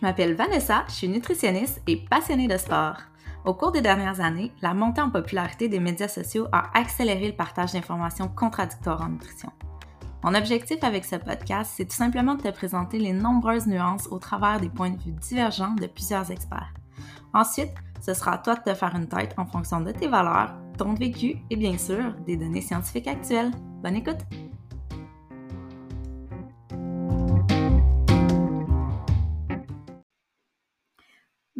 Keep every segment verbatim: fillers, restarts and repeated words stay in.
Je m'appelle Vanessa, je suis nutritionniste et passionnée de sport. Au cours des dernières années, la montée en popularité des médias sociaux a accéléré le partage d'informations contradictoires en nutrition. Mon objectif avec ce podcast, c'est tout simplement de te présenter les nombreuses nuances au travers des points de vue divergents de plusieurs experts. Ensuite, ce sera à toi de te faire une tête en fonction de tes valeurs, ton vécu et bien sûr, des données scientifiques actuelles. Bonne écoute!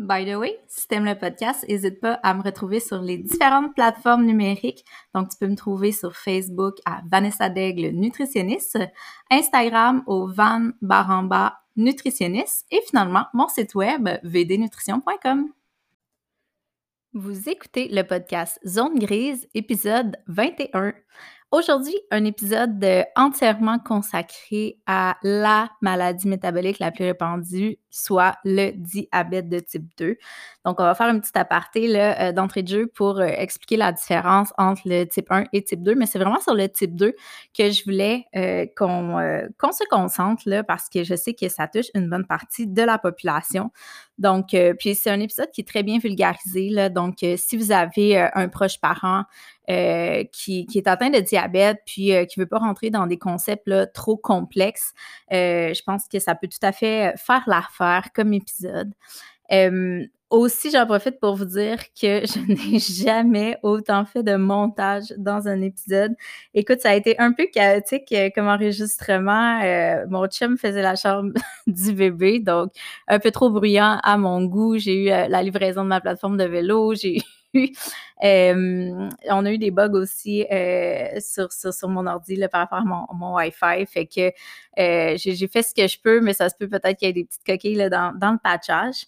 By the way, si t'aimes le podcast, n'hésite pas à me retrouver sur les différentes plateformes numériques. Donc, tu peux me trouver sur Facebook à Vanessa Daigle nutritionniste, Instagram au Van Baramba nutritionniste et finalement mon site web v d nutrition point com. Vous écoutez le podcast Zone Grise, épisode vingt et un. Aujourd'hui, un épisode entièrement consacré à la maladie métabolique la plus répandue, soit le diabète de type deux. Donc, on va faire une petite aparté là, d'entrée de jeu pour expliquer la différence entre le type un et type deux, mais c'est vraiment sur le type deux que je voulais euh, qu'on, euh, qu'on se concentre là, parce que je sais que ça touche une bonne partie de la population. Donc, euh, puis c'est un épisode qui est très bien vulgarisé, là, donc euh, si vous avez euh, un proche parent euh, qui, qui est atteint de diabète puis euh, qui ne veut pas rentrer dans des concepts là, trop complexes, euh, je pense que ça peut tout à fait faire l'affaire comme épisode. Euh, aussi, j'en profite pour vous dire que je n'ai jamais autant fait de montage dans un épisode. Écoute, ça a été un peu chaotique comme enregistrement. Euh, mon chum faisait la chambre du bébé, donc un peu trop bruyant à mon goût. J'ai eu euh, la livraison de ma plateforme de vélo, j'ai eu... Euh, on a eu des bugs aussi euh, sur, sur, sur mon ordi là, par rapport à mon, mon Wi-Fi, fait que euh, j'ai, j'ai fait ce que je peux, mais ça se peut peut-être qu'il y ait des petites coquilles là, dans, dans le patchage.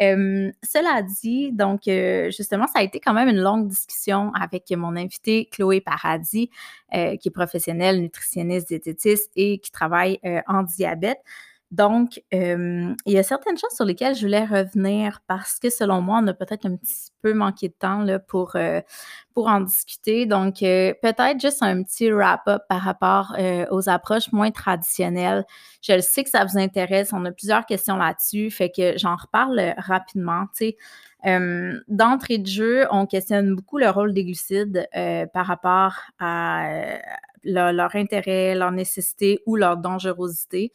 Euh, cela dit, donc euh, justement, ça a été quand même une longue discussion avec mon invitée Chloé Paradis, euh, qui est professionnelle, nutritionniste, diététiste et qui travaille euh, en diabète. Donc, euh, il y a certaines choses sur lesquelles je voulais revenir parce que selon moi, on a peut-être un petit peu manqué de temps là, pour, euh, pour en discuter. Donc, euh, peut-être juste un petit wrap-up par rapport euh, aux approches moins traditionnelles. Je le sais que ça vous intéresse. On a plusieurs questions là-dessus, fait que j'en reparle rapidement, tu sais. Euh, d'entrée de jeu, on questionne beaucoup le rôle des glucides euh, par rapport à euh, leur, leur intérêt, leur nécessité ou leur dangerosité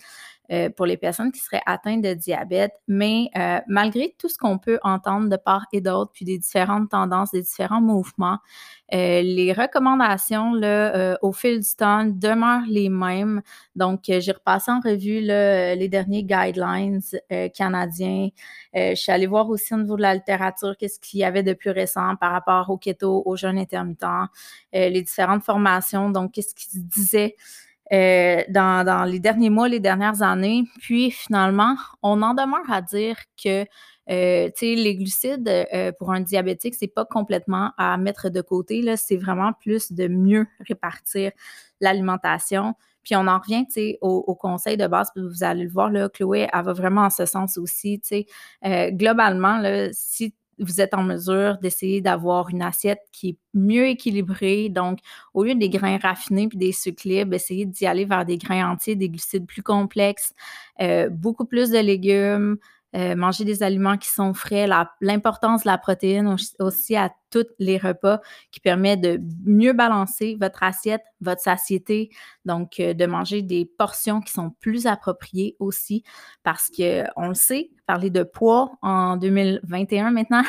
euh, pour les personnes qui seraient atteintes de diabète. Mais euh, malgré tout ce qu'on peut entendre de part et d'autre, puis des différentes tendances, des différents mouvements, euh, les recommandations là, euh, au fil du temps demeurent les mêmes. Donc, euh, j'ai repassé en revue là, les derniers guidelines euh, canadiens. Euh, je suis allée voir aussi au niveau de la littérature qu'est-ce qu'il y avait de plus récent par rapport au keto, aux jeûnes intermittents, euh, les différentes formations, donc qu'est-ce qui se disait euh, dans, dans les derniers mois, les dernières années. Puis finalement, on en demeure à dire que euh, tu sais, les glucides euh, pour un diabétique, c'est pas complètement à mettre de côté, là, c'est vraiment plus de mieux répartir l'alimentation. Puis on en revient, tu sais, au, au conseil de base, puis vous allez le voir, là, Chloé, elle va vraiment en ce sens aussi, tu sais. Euh, globalement, là, si vous êtes en mesure d'essayer d'avoir une assiette qui est mieux équilibrée, donc au lieu des grains raffinés puis des sucres libres, essayez d'y aller vers des grains entiers, des glucides plus complexes, euh, beaucoup plus de légumes, Euh, manger des aliments qui sont frais, la, l'importance de la protéine aussi à tous les repas qui permet de mieux balancer votre assiette, votre satiété, donc euh, de manger des portions qui sont plus appropriées aussi parce qu'on le sait, parler de poids en deux mille vingt et un maintenant,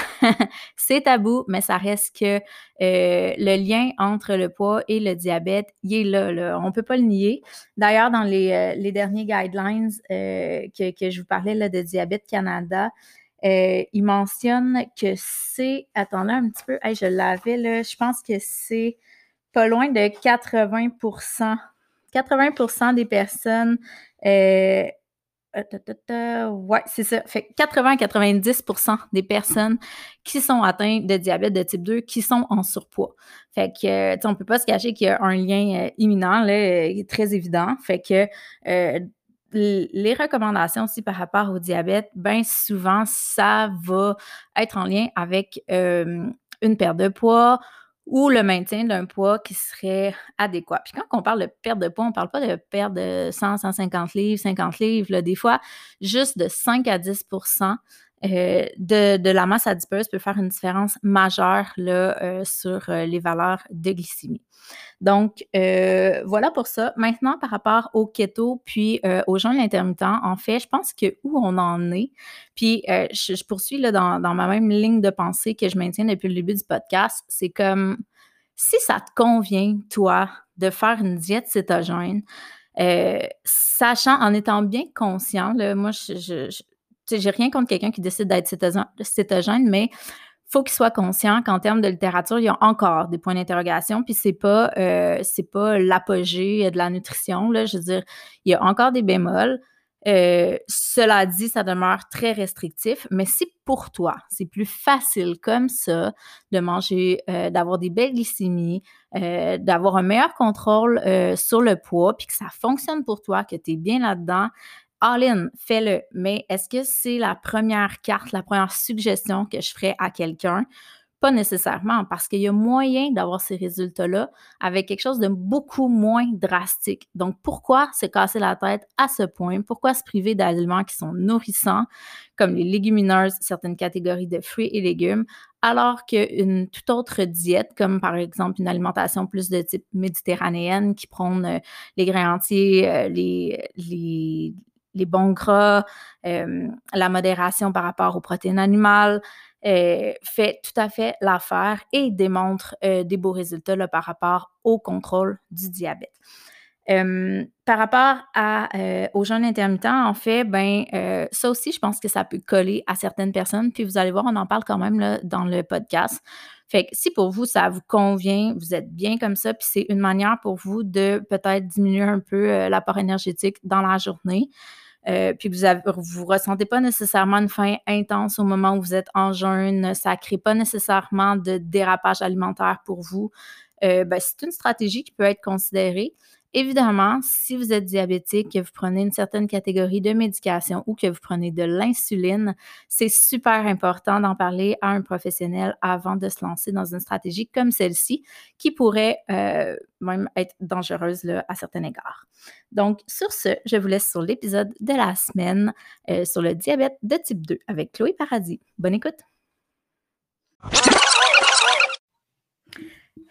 c'est tabou, mais ça reste que euh, le lien entre le poids et le diabète, il est là, là. On ne peut pas le nier. D'ailleurs, dans les, euh, les derniers guidelines euh, que, que je vous parlais là, de Diabète Canada, euh, ils mentionnent que c'est... Attends là un petit peu. Hey, je l'avais là. Je pense que c'est pas loin de quatre-vingts pour cent. quatre-vingts pour cent des personnes... Euh, Oui, c'est ça. Fait quatre-vingts à quatre-vingt-dix pour cent des personnes qui sont atteintes de diabète de type deux qui sont en surpoids. Fait que, tu sais, on ne peut pas se cacher qu'il y a un lien euh, imminent, là, euh, très évident. Fait que euh, les recommandations aussi par rapport au diabète, bien souvent, ça va être en lien avec euh, une perte de poids ou le maintien d'un poids qui serait adéquat. Puis quand on parle de perte de poids, on ne parle pas de perte de cent, cent cinquante livres, cinquante livres. Là, des fois, juste de cinq à dix pour cent euh, de, de la masse adipeuse peut faire une différence majeure là, euh, sur euh, les valeurs de glycémie. Donc, euh, voilà pour ça. Maintenant, par rapport au keto puis euh, au jeûne intermittent, en fait, je pense que où on en est, puis euh, je, je poursuis là, dans, dans ma même ligne de pensée que je maintiens depuis le début du podcast, c'est comme si ça te convient, toi, de faire une diète cétogène, euh, sachant, en étant bien conscient, là, moi, je, je, je, tu sais, j'ai rien contre quelqu'un qui décide d'être cétogène, cétogène mais... faut qu'ils soient conscients qu'en termes de littérature, il y a encore des points d'interrogation, puis c'est pas, euh, c'est pas l'apogée de la nutrition, là, je veux dire, il y a encore des bémols. Euh, cela dit, ça demeure très restrictif, mais si pour toi, c'est plus facile comme ça de manger, euh, d'avoir des belles glycémies, euh, d'avoir un meilleur contrôle euh, sur le poids, puis que ça fonctionne pour toi, que tu es bien là-dedans, all in, fais-le, mais est-ce que c'est la première carte, la première suggestion que je ferais à quelqu'un? Pas nécessairement, parce qu'il y a moyen d'avoir ces résultats-là avec quelque chose de beaucoup moins drastique. Donc, pourquoi se casser la tête à ce point? Pourquoi se priver d'aliments qui sont nourrissants, comme les légumineuses, certaines catégories de fruits et légumes, alors qu'une toute autre diète, comme par exemple une alimentation plus de type méditerranéenne qui prône les grains entiers, les... les les bons gras, euh, la modération par rapport aux protéines animales, euh, fait tout à fait l'affaire et démontre euh, des beaux résultats là, par rapport au contrôle du diabète. Euh, par rapport à, euh, aux jeûnes intermittents, en fait, ben, euh, ça aussi, je pense que ça peut coller à certaines personnes. Puis vous allez voir, on en parle quand même là, dans le podcast. Fait que si pour vous, ça vous convient, vous êtes bien comme ça, puis c'est une manière pour vous de peut-être diminuer un peu euh, l'apport énergétique dans la journée. Euh, puis vous avez, vous ressentez pas nécessairement une faim intense au moment où vous êtes en jeûne. Ça crée pas nécessairement de dérapage alimentaire pour vous. Euh, ben, c'est une stratégie qui peut être considérée. Évidemment, si vous êtes diabétique, que vous prenez une certaine catégorie de médication ou que vous prenez de l'insuline, c'est super important d'en parler à un professionnel avant de se lancer dans une stratégie comme celle-ci qui pourrait euh, même être dangereuse là, à certains égards. Donc, sur ce, je vous laisse sur l'épisode de la semaine euh, sur le diabète de type deux avec Chloé Paradis. Bonne écoute!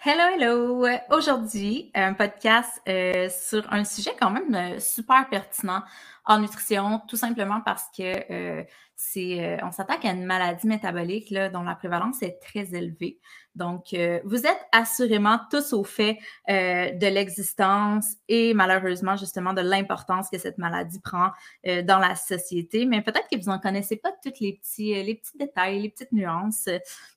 Hello, hello! Aujourd'hui, un podcast euh, sur un sujet quand même euh, super pertinent en nutrition, tout simplement parce que euh, c'est, euh, on s'attaque à une maladie métabolique là, dont la prévalence est très élevée. Donc, euh, vous êtes assurément tous au fait euh, de l'existence et malheureusement, justement, de l'importance que cette maladie prend euh, dans la société. Mais peut-être que vous n'en connaissez pas tous les petits, les petits détails, les petites nuances.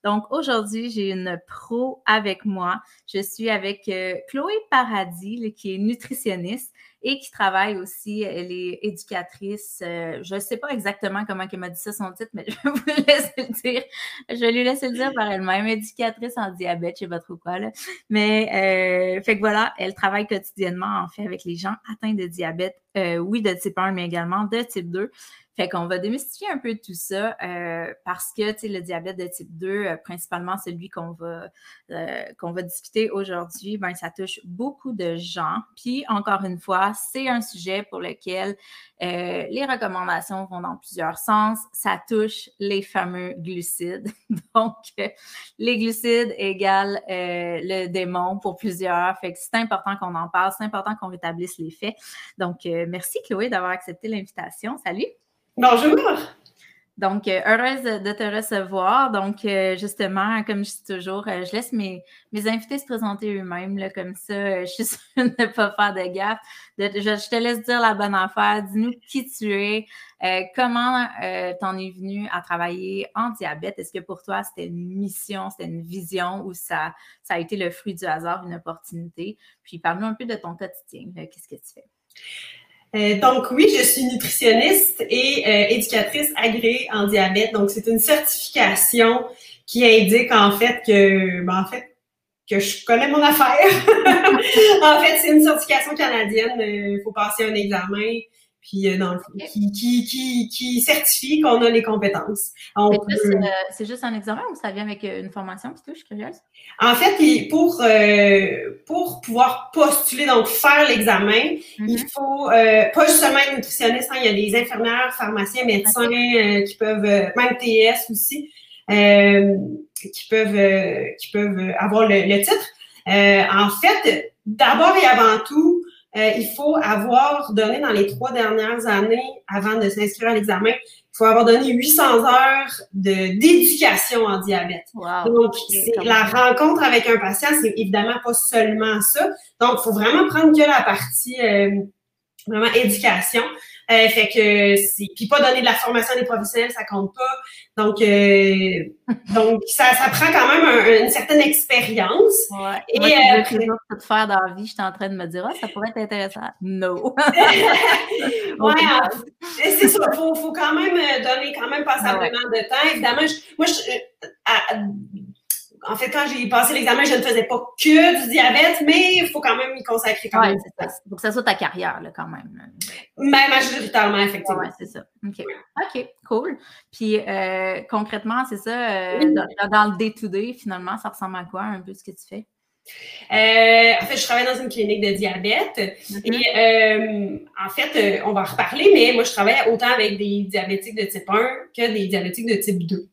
Donc, aujourd'hui, j'ai une pro avec moi. Je suis avec euh, Chloé Paradis, qui est nutritionniste et qui travaille aussi, elle est éducatrice. Euh, je ne sais pas exactement comment elle m'a dit ça, son titre, mais je vous laisse le dire. Je lui laisse le dire par elle-même, éducatrice en diabète, je ne sais pas trop quoi, là. Mais, euh, fait que voilà, elle travaille quotidiennement, en fait, avec les gens atteints de diabète, euh, oui, de type un, mais également de type deux. Fait qu'on va démystifier un peu tout ça euh, parce que, tu sais, le diabète de type deux, euh, principalement celui qu'on va, euh, qu'on va discuter aujourd'hui, ben ça touche beaucoup de gens. Puis, encore une fois, c'est un sujet pour lequel euh, les recommandations vont dans plusieurs sens. Ça touche les fameux glucides. Donc, euh, les glucides égale euh, le démon pour plusieurs. Fait que c'est important qu'on en parle, c'est important qu'on rétablisse les faits. Donc, euh, merci Chloé d'avoir accepté l'invitation. Salut! Bonjour! Donc, heureuse de te recevoir. Donc, justement, comme je dis toujours, je laisse mes, mes invités se présenter eux-mêmes. Là, comme ça, je suis sûre de ne pas faire de gaffe. De, je, je te laisse dire la bonne affaire. Dis-nous qui tu es, euh, comment euh, t'en es venue à travailler en diabète. Est-ce que pour toi, c'était une mission, c'était une vision ou ça, ça a été le fruit du hasard, une opportunité? Puis, parle-nous un peu de ton quotidien. Là, qu'est-ce que tu fais? Euh, donc oui, je suis nutritionniste et euh, éducatrice agréée en diabète. Donc c'est une certification qui indique en fait que, ben, en fait, que je connais mon affaire. En fait, c'est une certification canadienne. Il faut passer un examen. puis euh, dans le, okay. qui, qui, qui, qui certifie qu'on a les compétences. C'est juste, peut... euh, juste un examen ou ça vient avec une formation puis tout, je suis curieuse? En fait, pour, euh, pour pouvoir postuler, donc faire l'examen, mm-hmm. il faut euh, pas justement être nutritionniste, hein, il y a des infirmières, pharmaciens, médecins okay. euh, qui peuvent, euh, même T S aussi, euh, qui peuvent, euh, qui peuvent avoir le, le titre. Euh, en fait, d'abord et avant tout, Euh, il faut avoir donné dans les trois dernières années, avant de s'inscrire à l'examen, il faut avoir donné huit cents heures de, d'éducation en diabète. Wow. Donc, c'est, la rencontre avec un patient, c'est évidemment pas seulement ça. Donc, il faut vraiment prendre que la partie euh, vraiment éducation. Euh, fait que c'est puis pas donner de la formation des professionnels, ça compte pas. Donc euh, donc ça, ça prend quand même un, une certaine expérience. Ouais. Et moi, euh, je veux tout faire dans la vie, j'étais en train de me dire ah, ça pourrait être intéressant. No. ouais, c'est ça. Faut faut quand même donner quand même passablement ouais. de temps. Évidemment, je, moi je à, en fait, quand j'ai passé l'examen, je ne faisais pas que du diabète, mais il faut quand même y consacrer quand ouais, même. Il faut que ça soit ta carrière, là, quand même. Mais majoritairement, effectivement. Oui, c'est ça. OK. OK, cool. Puis, euh, concrètement, c'est ça, euh, oui. dans, dans le day-to-day, finalement, ça ressemble à quoi, un peu, ce que tu fais? Euh, en fait, je travaille dans une clinique de diabète. Mm-hmm. Et, euh, en fait, on va en reparler, mais moi, je travaille autant avec des diabétiques de type un que des diabétiques de type deux.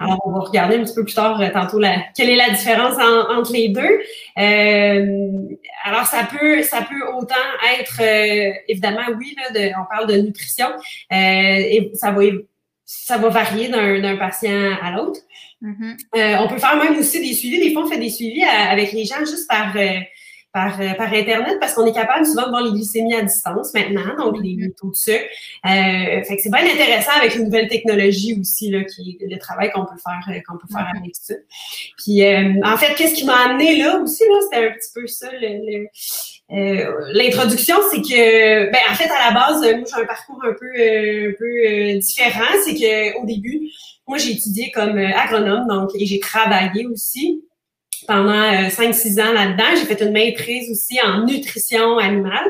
Alors, on va regarder un petit peu plus tard, euh, tantôt, la, quelle est la différence en, entre les deux. Euh, alors, ça peut ça peut autant être, euh, évidemment, oui, là, de, on parle de nutrition, euh, et ça va, ça va varier d'un, d'un patient à l'autre. Mm-hmm. euh, on peut faire même aussi des suivis. Des fois, on fait des suivis à, avec les gens juste par... Euh, Par, par Internet, parce qu'on est capable souvent de voir les glycémies à distance maintenant, donc les, les taux de sucre. Euh, fait que c'est bien intéressant avec les nouvelles technologies aussi, là, qui, le travail qu'on peut faire, qu'on peut faire avec ça. Puis, euh, en fait, qu'est-ce qui m'a amené là aussi, là, c'était un petit peu ça, le, le, euh, l'introduction, c'est que, ben, en fait, à la base, moi, j'ai un parcours un peu, euh, un peu euh, différent, c'est que au début, moi, j'ai étudié comme agronome, donc, et j'ai travaillé aussi. Pendant euh, cinq six ans là-dedans, j'ai fait une maîtrise aussi en nutrition animale.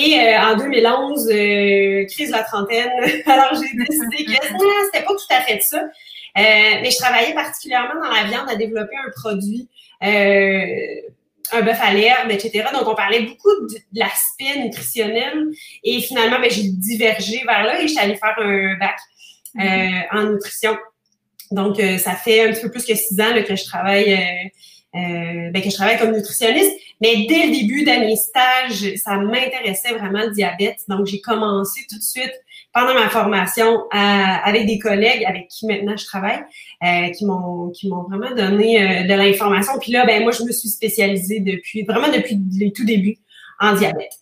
Et euh, en deux mille onze, euh, crise de la trentaine, alors j'ai décidé que ah, c'était pas tout à fait ça. Euh, mais je travaillais particulièrement dans la viande à développer un produit, euh, un bœuf à l'herbe, et cetera. Donc, on parlait beaucoup de, de l'aspect nutritionnel. Et finalement, ben, j'ai divergé vers là et je suis allée faire un bac euh, mm-hmm. en nutrition. Donc, euh, ça fait un petit peu plus que six ans là, que je travaille... Euh, Euh, ben, que je travaille comme nutritionniste, mais dès le début de mes stages, ça m'intéressait vraiment le diabète. Donc, j'ai commencé tout de suite pendant ma formation à, avec des collègues avec qui maintenant je travaille, euh, qui m'ont qui m'ont vraiment donné euh, de l'information. Puis là, ben moi, je me suis spécialisée depuis vraiment depuis les tout débuts en diabète.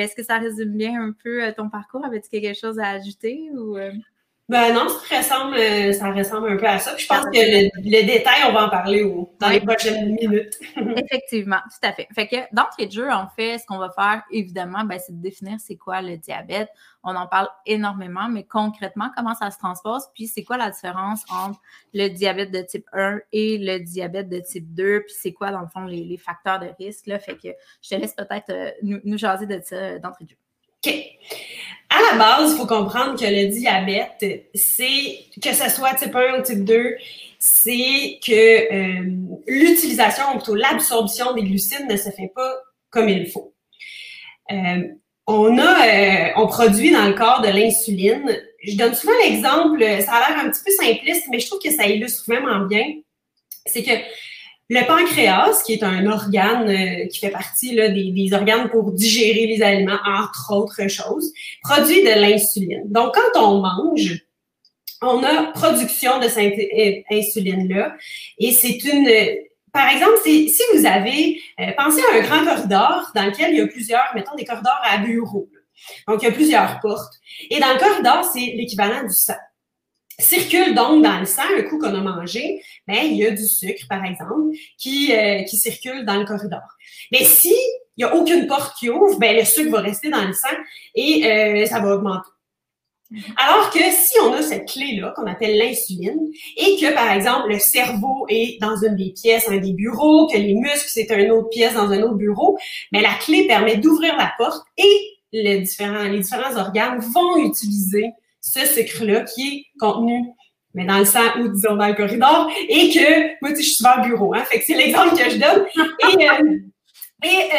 Est-ce que ça résume bien un peu ton parcours? Avais-tu quelque chose à ajouter ou... Ben non, ça ressemble, ça ressemble un peu à ça. Puis je pense que le, le détail, on va en parler au, dans les prochaines minutes. Effectivement, tout à fait. Fait que d'entrée de jeu, en fait, ce qu'on va faire, évidemment, ben, c'est de définir c'est quoi le diabète. On en parle énormément, mais concrètement, comment ça se transpose? Puis c'est quoi la différence entre le diabète de type un et le diabète de type deux? Puis c'est quoi, dans le fond, les, les facteurs de risque? Là? Fait que je te laisse peut-être euh, nous, nous jaser de ça euh, d'entrée de jeu. OK. À la base, il faut comprendre que le diabète, c'est que ce soit type un ou type deux, c'est que euh, l'utilisation, ou plutôt l'absorption des glucides ne se fait pas comme il faut. Euh, on a, euh, on produit dans le corps de l'insuline. Je donne souvent l'exemple, ça a l'air un petit peu simpliste, mais je trouve que ça illustre vraiment bien. C'est que le pancréas, qui est un organe euh, qui fait partie là, des, des organes pour digérer les aliments, entre autres choses, produit de l'insuline. Donc, quand on mange, on a production de cette insuline-là. Et c'est une... Euh, par exemple, c'est, si vous avez... Euh, pensez à un grand corridor dans lequel il y a plusieurs, mettons, des corridors à bureaux. Donc, il y a plusieurs portes. Et dans le corridor, c'est l'équivalent du sang. Circule donc dans le sang, un coup qu'on a mangé, ben, il y a du sucre, par exemple, qui, euh, qui circule dans le corridor. Mais si il n'y a aucune porte qui ouvre, ben, le sucre va rester dans le sang et euh, ça va augmenter. Alors que si on a cette clé-là, qu'on appelle l'insuline, et que, par exemple, le cerveau est dans une des pièces, un des bureaux, que les muscles, c'est une autre pièce dans un autre bureau, ben, la clé permet d'ouvrir la porte et les différents, les différents organes vont utiliser ce sucre-là qui est contenu mais dans le sang ou, disons, dans le corridor, et que, moi, tu sais, je suis souvent au bureau, hein, fait que c'est l'exemple que je donne. Et, euh, et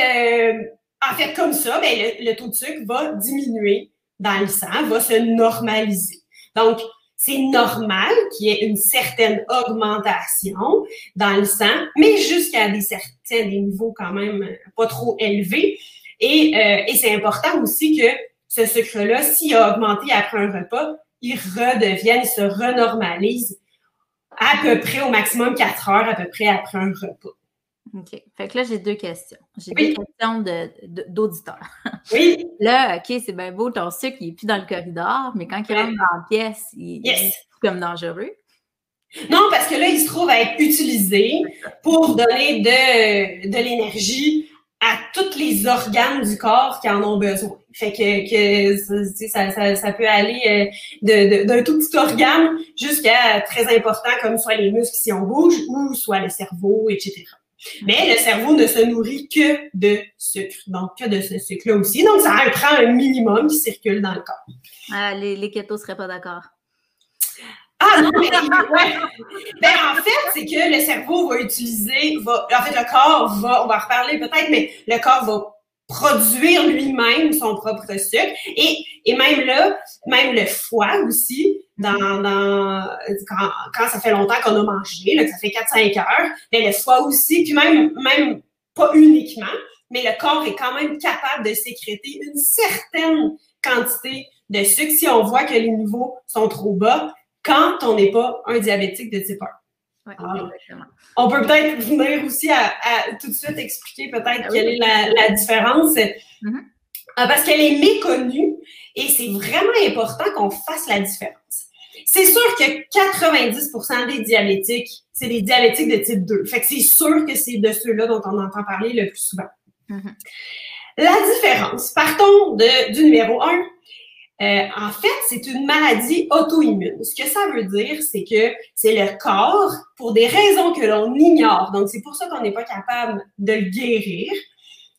euh, en fait, comme ça, ben, le, le taux de sucre va diminuer dans le sang, va se normaliser. Donc, c'est normal qu'il y ait une certaine augmentation dans le sang, mais jusqu'à des certains des niveaux quand même pas trop élevés. Et, euh, et c'est important aussi que ce sucre-là, s'il a augmenté après un repas, il redevient, il se renormalise à peu près au maximum quatre heures à peu près après un repas. OK. Fait que là, j'ai deux questions. J'ai oui. deux questions de, de, d'auditeurs. Oui. Là, OK, c'est bien beau, ton sucre, il n'est plus dans le corridor, mais quand il rentre dans la pièce, il, yes. il est comme dangereux. Non, parce que là, il se trouve à être utilisé pour donner de, de l'énergie à tous les organes du corps qui en ont besoin. Fait que, que ça, ça, ça peut aller de, de, d'un tout petit organe jusqu'à très important, comme soit les muscles si on bouge, ou soit le cerveau, et cetera. Mais le cerveau ne se nourrit que de sucre, donc que de ce sucre-là aussi. Donc, ça en prend un minimum qui circule dans le corps. Ah, les, les kétos ne seraient pas d'accord. Ah non, mais ouais. Ben, en fait, c'est que le cerveau va utiliser, va, en fait, le corps va, on va en reparler peut-être, mais le corps va produire lui-même son propre sucre. Et, et même là, même le foie aussi, dans, dans, quand, quand ça fait longtemps qu'on a mangé, là, que ça fait quatre à cinq heures, ben, le foie aussi, puis même, même pas uniquement, mais le corps est quand même capable de sécréter une certaine quantité de sucre si on voit que les niveaux sont trop bas, quand on n'est pas un diabétique de type un. Ouais, alors, on peut peut-être venir aussi à, à tout de suite expliquer peut-être ah, quelle oui. est la, la différence, mm-hmm. ah, parce qu'elle est méconnue et c'est vraiment important qu'on fasse la différence. C'est sûr que quatre-vingt-dix pour cent des diabétiques, c'est des diabétiques de type deux. Fait que c'est sûr que c'est de ceux-là dont on entend parler le plus souvent. Mm-hmm. La différence, partons de, du numéro un. Euh, en fait, c'est une maladie auto-immune. Ce que ça veut dire, c'est que c'est le corps, pour des raisons que l'on ignore, donc c'est pour ça qu'on n'est pas capable de le guérir,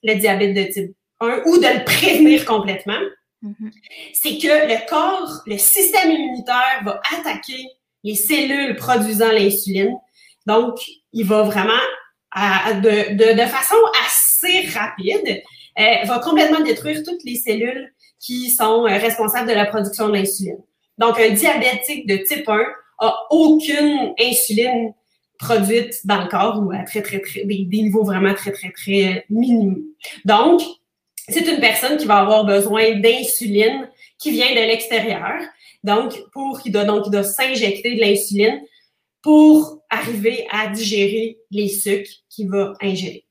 le diabète de type un, ou de le prévenir complètement, mm-hmm. c'est que le corps, le système immunitaire va attaquer les cellules produisant l'insuline. Donc, il va vraiment, à, de, de, de façon assez rapide, euh, va complètement détruire toutes les cellules qui sont responsables de la production de l'insuline. Donc, un diabétique de type un n'a aucune insuline produite dans le corps ou à très, très, très, des, des niveaux vraiment très, très, très minimaux. Donc, c'est une personne qui va avoir besoin d'insuline qui vient de l'extérieur. Donc, pour, il doit, donc, il doit s'injecter de l'insuline pour arriver à digérer les sucres qu'il va ingérer.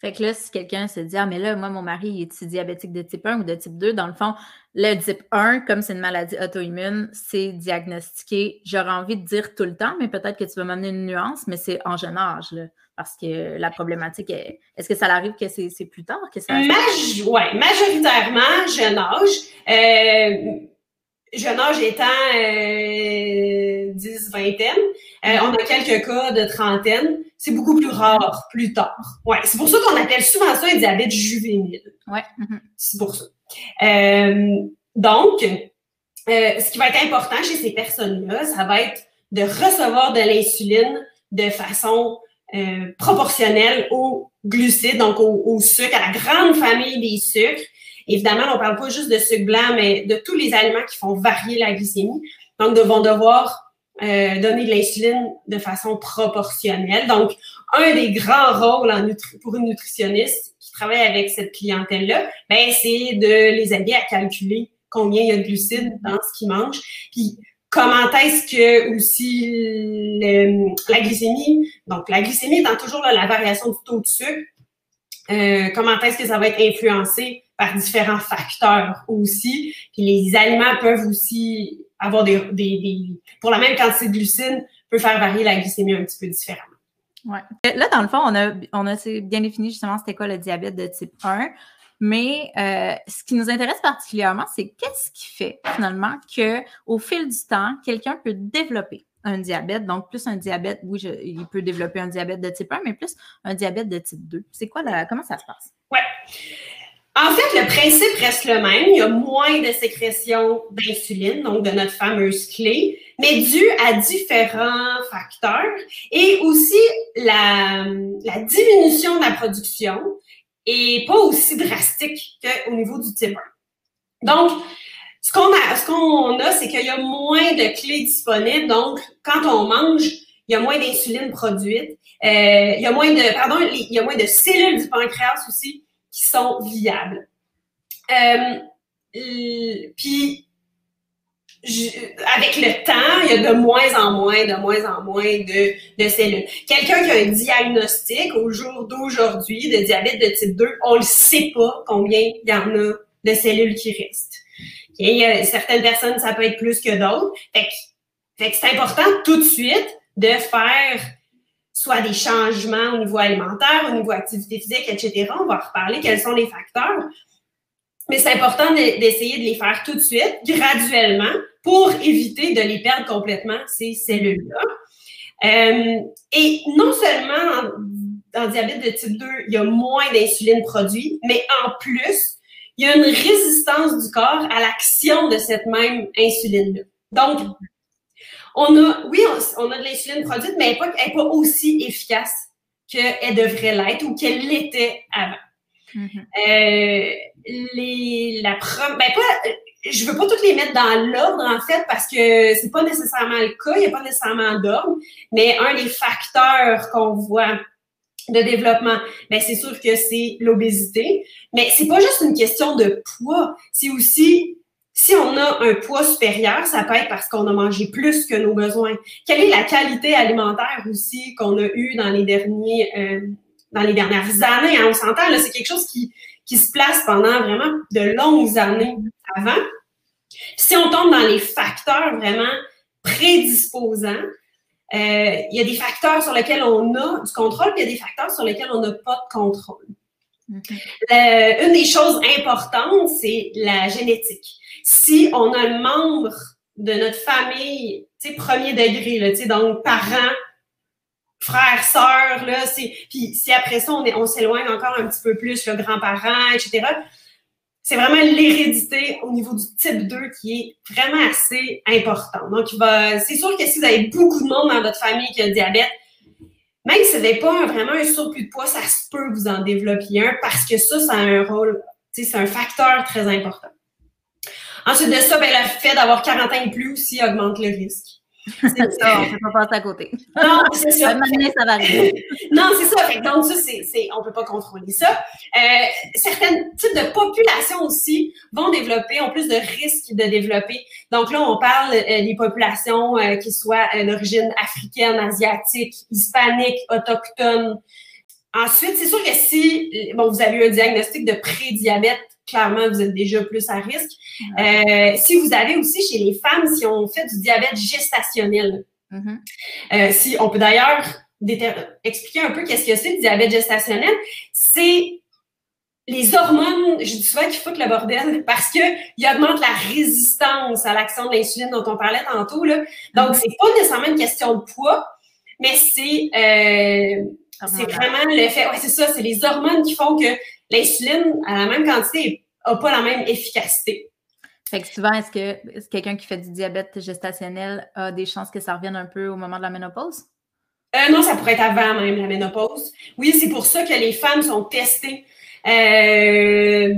Fait que là, si quelqu'un se dit « Ah, mais là, moi, mon mari, est-il diabétique de type un ou de type deux? » Dans le fond, le type un, comme c'est une maladie auto-immune, c'est diagnostiqué, j'aurais envie de dire tout le temps, mais peut-être que tu vas m'amener une nuance, mais c'est en jeune âge, là, parce que la problématique, est, est-ce que ça arrive que c'est, c'est plus tard? Que ça... Maj- oui, majoritairement, jeune âge. Euh, jeune âge étant euh, dix, vingtaine. Euh, on a quelques cas de trentaine. C'est beaucoup plus rare plus tard. Ouais, c'est pour ça qu'on appelle souvent ça un diabète juvénile. Ouais. Mm-hmm. C'est pour ça. Euh, donc, euh, ce qui va être important chez ces personnes-là, ça va être de recevoir de l'insuline de façon euh, proportionnelle aux glucides, donc au, au sucre, à la grande famille des sucres. Évidemment, on ne parle pas juste de sucre blanc, mais de tous les aliments qui font varier la glycémie. Donc, ils vont devoir Euh, donner de l'insuline de façon proportionnelle. Donc, un des grands rôles en nutri- pour une nutritionniste qui travaille avec cette clientèle-là, ben, c'est de les aider à calculer combien il y a de glucides dans ce qu'ils mangent, puis comment est-ce que aussi le, la glycémie, donc la glycémie étant toujours là, la variation du taux de sucre, euh, comment est-ce que ça va être influencé par différents facteurs aussi, puis les aliments peuvent aussi avoir des, des, des... Pour la même quantité de glucides, peut faire varier la glycémie un petit peu différemment. Oui. Là, dans le fond, on a, on a bien défini justement c'était quoi le diabète de type un, mais euh, ce qui nous intéresse particulièrement, c'est qu'est-ce qui fait finalement qu'au fil du temps, quelqu'un peut développer un diabète, donc plus un diabète, oui, je, il peut développer un diabète de type un, mais plus un diabète de type deux. C'est quoi, la, comment ça se passe? Oui. En fait, le principe reste le même. Il y a moins de sécrétion d'insuline, donc de notre fameuse clé, mais dû à différents facteurs et aussi la, la diminution de la production et pas aussi drastique qu'au niveau du type un. Donc, ce qu'on a, ce qu'on a, c'est qu'il y a moins de clés disponibles. Donc, quand on mange, il y a moins d'insuline produite. Euh, il y a moins de, pardon, il y a moins de cellules du pancréas aussi qui sont viables. Euh, puis, avec le temps, il y a de moins en moins, de moins en moins de, de cellules. Quelqu'un qui a un diagnostic au jour d'aujourd'hui de diabète de type deux, on ne sait pas combien il y en a de cellules qui restent. Okay? Certaines personnes, ça peut être plus que d'autres. Fait que, fait que c'est important tout de suite de faire soit des changements au niveau alimentaire, au niveau activité physique, et cetera. On va reparler quels sont les facteurs. Mais c'est important d'essayer de les faire tout de suite, graduellement, pour éviter de les perdre complètement, ces cellules-là. Euh, et non seulement dans le diabète de type deux, il y a moins d'insuline produite, mais en plus, il y a une résistance du corps à l'action de cette même insuline-là. Donc, On a, oui, on a de l'insuline produite, mais elle n'est pas, pas aussi efficace qu'elle devrait l'être ou qu'elle l'était avant. Mm-hmm. euh, les, la ben pas, je ne veux pas toutes les mettre dans l'ordre, en fait, parce que c'est pas nécessairement le cas, il n'y a pas nécessairement d'ordre, mais un des facteurs qu'on voit de développement, ben c'est sûr que c'est l'obésité. Mais c'est pas juste une question de poids, c'est aussi... Si on a un poids supérieur, ça peut être parce qu'on a mangé plus que nos besoins. Quelle est la qualité alimentaire aussi qu'on a eue dans les derniers, euh, dans les dernières années? Hein, on s'entend, là, c'est quelque chose qui, qui se place pendant vraiment de longues années avant. Si on tombe dans les facteurs vraiment prédisposants, euh, il y a des facteurs sur lesquels on a du contrôle, puis il y a des facteurs sur lesquels on n'a pas de contrôle. Okay. Euh, une des choses importantes, c'est la génétique. Si on a un membre de notre famille, tu sais, premier degré, là, tu sais, donc parents, frères, sœurs, là, c'est, puis si après ça, on est, on s'éloigne encore un petit peu plus, le grand-parent, et cetera, c'est vraiment l'hérédité au niveau du type deux qui est vraiment assez importante. Donc, il va, c'est sûr que si vous avez beaucoup de monde dans votre famille qui a le diabète, même si vous n'avez pas un, vraiment un surplus de poids, ça se peut que vous en développiez un parce que ça, ça a un rôle, tu sais, c'est un facteur très important. Ensuite de ça, ben, le fait d'avoir quarante ans et plus aussi augmente le risque. C'est ça, on ne peut pas passer à côté. Non, c'est ça. Ça va arriver. Non, c'est ça. Fait que donc, ça, c'est, c'est, on ne peut pas contrôler ça. Euh, certains types de populations aussi vont développer, ont plus de risques de développer. Donc là, on parle euh, des populations euh, qui soient euh, d'origine africaine, asiatique, hispanique, autochtone. Ensuite, c'est sûr que si bon, vous avez eu un diagnostic de prédiabète, clairement, vous êtes déjà plus à risque. Euh, si vous avez aussi chez les femmes, si on fait du diabète gestationnel, mm-hmm. euh, si on peut d'ailleurs déter- expliquer un peu qu'est-ce que c'est le diabète gestationnel, c'est les hormones, je dis souvent qu'ils foutent le bordel parce que ils augmentent la résistance à l'action de l'insuline dont on parlait tantôt, là. Donc, mm-hmm. c'est pas nécessairement une question de poids, mais c'est, euh, c'est vraiment le fait, ouais, c'est ça, c'est les hormones qui font que l'insuline, à la même quantité, n'a pas la même efficacité. Fait que souvent, est-ce que, est-ce que quelqu'un qui fait du diabète gestationnel a des chances que ça revienne un peu au moment de la ménopause? Euh, non, ça pourrait être avant même la ménopause. Oui, c'est pour ça que les femmes sont testées. Euh,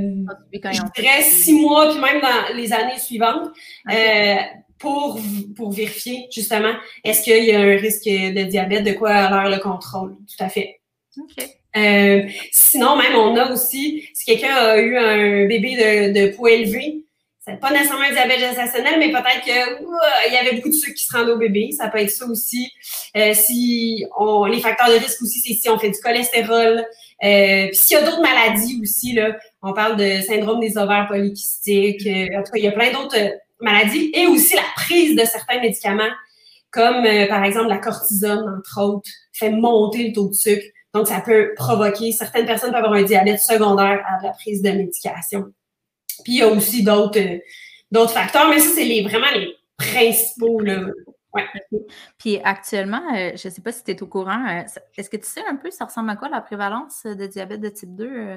je dirais six mois, puis même dans les années suivantes, okay. euh, pour, pour vérifier justement est-ce qu'il y a un risque de diabète, de quoi a l'air le contrôle. Tout à fait. OK. Euh, sinon, même, on a aussi, si quelqu'un a eu un bébé de, de poids élevé, c'est pas nécessairement un diabète gestationnel, mais peut-être que ouh, il y avait beaucoup de sucre qui se rendait au bébé. Ça peut être ça aussi. Euh, si on, les facteurs de risque aussi, c'est si on fait du cholestérol. Euh, puis s'il y a d'autres maladies aussi, là, on parle de syndrome des ovaires polykystiques. Euh, en tout cas, il y a plein d'autres euh, maladies. Et aussi la prise de certains médicaments, comme euh, par exemple la cortisone, entre autres, fait monter le taux de sucre. Donc, ça peut provoquer, certaines personnes peuvent avoir un diabète secondaire à la prise de médication. Puis, il y a aussi d'autres, euh, d'autres facteurs, mais ça, c'est les, vraiment les principaux, là. Ouais. Puis, actuellement, euh, je ne sais pas si tu es au courant, euh, est-ce que tu sais un peu, ça ressemble à quoi la prévalence de diabète de type deux euh,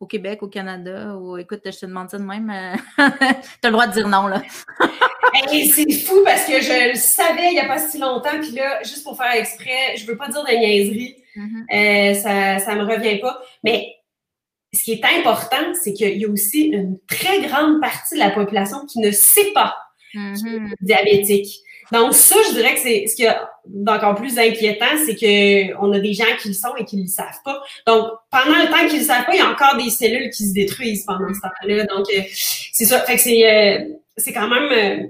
au Québec, au Canada, ou écoute, je te demande ça de même, euh, t'as le droit de dire non, là. Et c'est fou parce que je le savais il n'y a pas si longtemps, puis là, juste pour faire exprès, je ne veux pas dire de niaiserie, mm-hmm. euh, ça, ça me revient pas, mais ce qui est important, c'est qu'il y a aussi une très grande partie de la population qui ne sait pas mm-hmm. qui est diabétique. Donc ça, je dirais que c'est ce qui est encore plus inquiétant, c'est que on a des gens qui le sont et qui ne le savent pas. Donc pendant le temps qu'ils le savent pas, il y a encore des cellules qui se détruisent pendant ce temps-là. Donc euh, c'est ça. Fait que c'est euh, c'est quand même euh,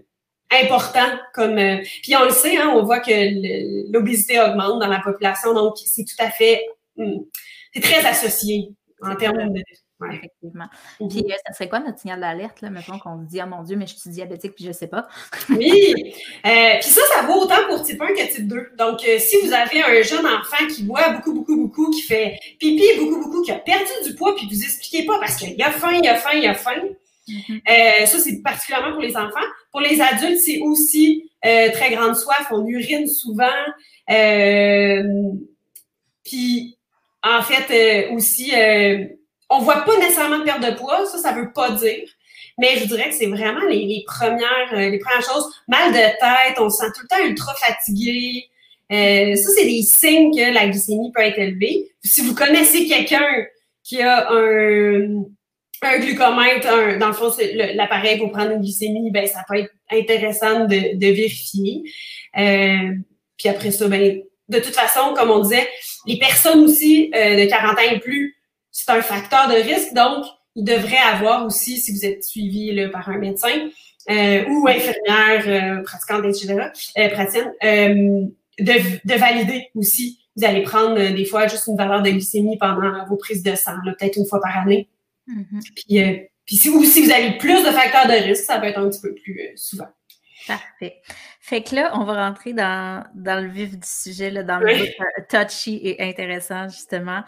important comme. Euh, puis on le sait, hein, on voit que le, l'obésité augmente dans la population. Donc c'est tout à fait, mm, c'est très associé en termes de. Ouais. Effectivement. Mmh. Puis, euh, ça serait quoi notre signal d'alerte, là, maintenant qu'on se dit, ah oh, mon Dieu, mais je suis diabétique, puis je sais pas. Oui. Euh, puis ça, ça vaut autant pour type un que type deux. Donc, euh, si vous avez un jeune enfant qui boit beaucoup, beaucoup, beaucoup, qui fait pipi, beaucoup, beaucoup, qui a perdu du poids, puis vous expliquez pas parce qu'il a faim, il a faim, il a faim. Mmh. Euh, ça, c'est particulièrement pour les enfants. Pour les adultes, c'est aussi euh, très grande soif. On urine souvent. Euh, puis, en fait, euh, aussi... Euh, on ne voit pas nécessairement de perte de poids, ça, ça ne veut pas dire. Mais je vous dirais que c'est vraiment les, les premières euh, les premières choses. Mal de tête, on se sent tout le temps ultra fatigué. Euh, ça, c'est des signes que la glycémie peut être élevée. Si vous connaissez quelqu'un qui a un, un glucomètre, un, dans le fond, c'est le, l'appareil pour prendre une glycémie, ben ça peut être intéressant de, de vérifier. Euh, puis après ça, ben de toute façon, comme on disait, les personnes aussi euh, de quarante ans et plus, c'est un facteur de risque, donc il devrait avoir aussi, si vous êtes suivi là, par un médecin euh, ou infirmière, euh, pratiquante, et cetera, euh, praticienne, euh, de, de valider aussi. Vous allez prendre euh, des fois juste une valeur de glycémie pendant vos prises de sang, là, peut-être une fois par année. Mm-hmm. Puis, euh, puis si, ou si vous avez plus de facteurs de risque, ça peut être un petit peu plus euh, souvent. Parfait. Fait que là, on va rentrer dans, dans le vif du sujet, là, dans le oui. touchy et intéressant, justement.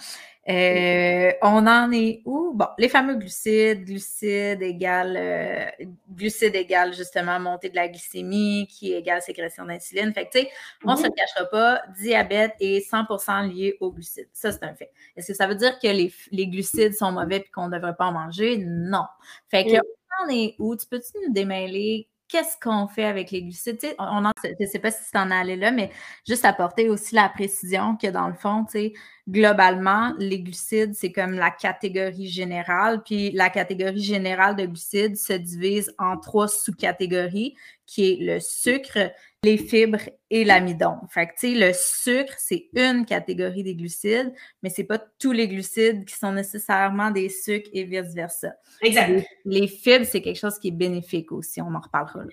Euh, on en est où? Bon, les fameux glucides, glucides égale, euh, glucides égale justement montée de la glycémie qui égale sécrétion d'insuline. Fait que, tu sais, on ne mm-hmm. se le cachera pas, diabète est cent pour cent lié aux glucides. Ça, c'est un fait. Est-ce que ça veut dire que les, les glucides sont mauvais et qu'on ne devrait pas en manger? Non. Fait que, mm-hmm. on en est où? Tu peux-tu nous démêler? Qu'est-ce qu'on fait avec les glucides? Tu sais, on en, je ne sais pas si tu en allais là, mais juste apporter aussi la précision que dans le fond, tu sais, globalement, les glucides, c'est comme la catégorie générale. Puis la catégorie générale de glucides se divise en trois sous-catégories, qui est le sucre, les fibres et l'amidon. Fait que, tu sais, le sucre, c'est une catégorie des glucides, mais c'est pas tous les glucides qui sont nécessairement des sucres et vice-versa. Exact. Les fibres, c'est quelque chose qui est bénéfique aussi, on en reparlera là.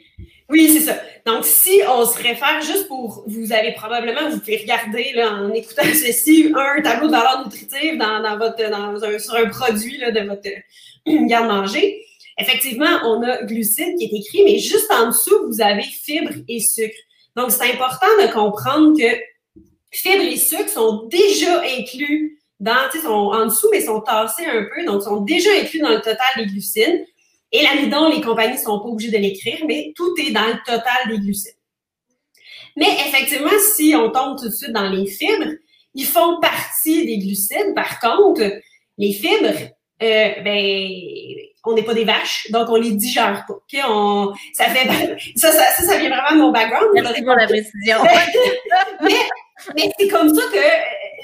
Oui, c'est ça. Donc, si on se réfère juste pour... Vous avez probablement, vous pouvez regarder là, en écoutant ceci, un tableau de valeur nutritive dans, dans votre, dans un, sur un produit là, de votre euh, garde-manger. Effectivement, on a glucides qui est écrit, mais juste en dessous, vous avez fibres et sucres. Donc, c'est important de comprendre que fibres et sucres sont déjà inclus dans, tu sais, sont en dessous, mais sont tassés un peu, donc sont déjà inclus dans le total des glucides. Et l'amidon, les compagnies ne sont pas obligées de l'écrire, mais tout est dans le total des glucides. Mais effectivement, si on tombe tout de suite dans les fibres, ils font partie des glucides. Par contre, les fibres, euh, ben... on n'est pas des vaches, donc on les digère pas. Okay? On, ça, fait, ça, ça, ça, ça vient vraiment de mon background. Merci pour la précision. mais, mais c'est comme ça que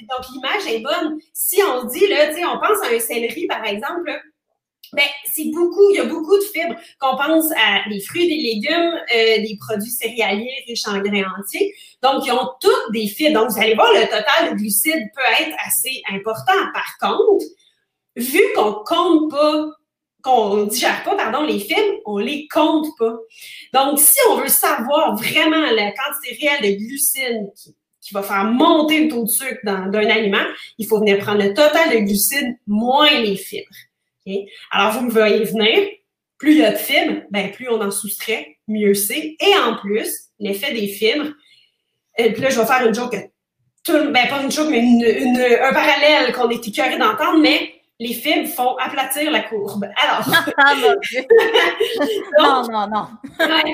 donc l'image est bonne. Si on dit, là, tu sais, on pense à un céleri, par exemple, là, ben, c'est beaucoup, il y a beaucoup de fibres. Qu'on pense à des fruits, des légumes, euh, des produits céréaliers riches en grains entiers. Donc, ils ont toutes des fibres. Donc, vous allez voir, le total de glucides peut être assez important. Par contre, vu qu'on compte pas qu'on ne digère pas, pardon, les fibres, on ne les compte pas. Donc, si on veut savoir vraiment la quantité réelle de glucides qui, qui va faire monter le taux de sucre dans, d'un aliment, il faut venir prendre le total de glucides moins les fibres. Okay? Alors, vous me voyez venir, plus il y a de fibres, ben, plus on en soustrait, mieux c'est. Et en plus, l'effet des fibres, et puis là, je vais faire une joke, tout, ben, pas une joke, mais une, une, un parallèle qu'on est écœuré d'entendre, mais les fibres font aplatir la courbe. Alors, donc, non, non, non. ouais.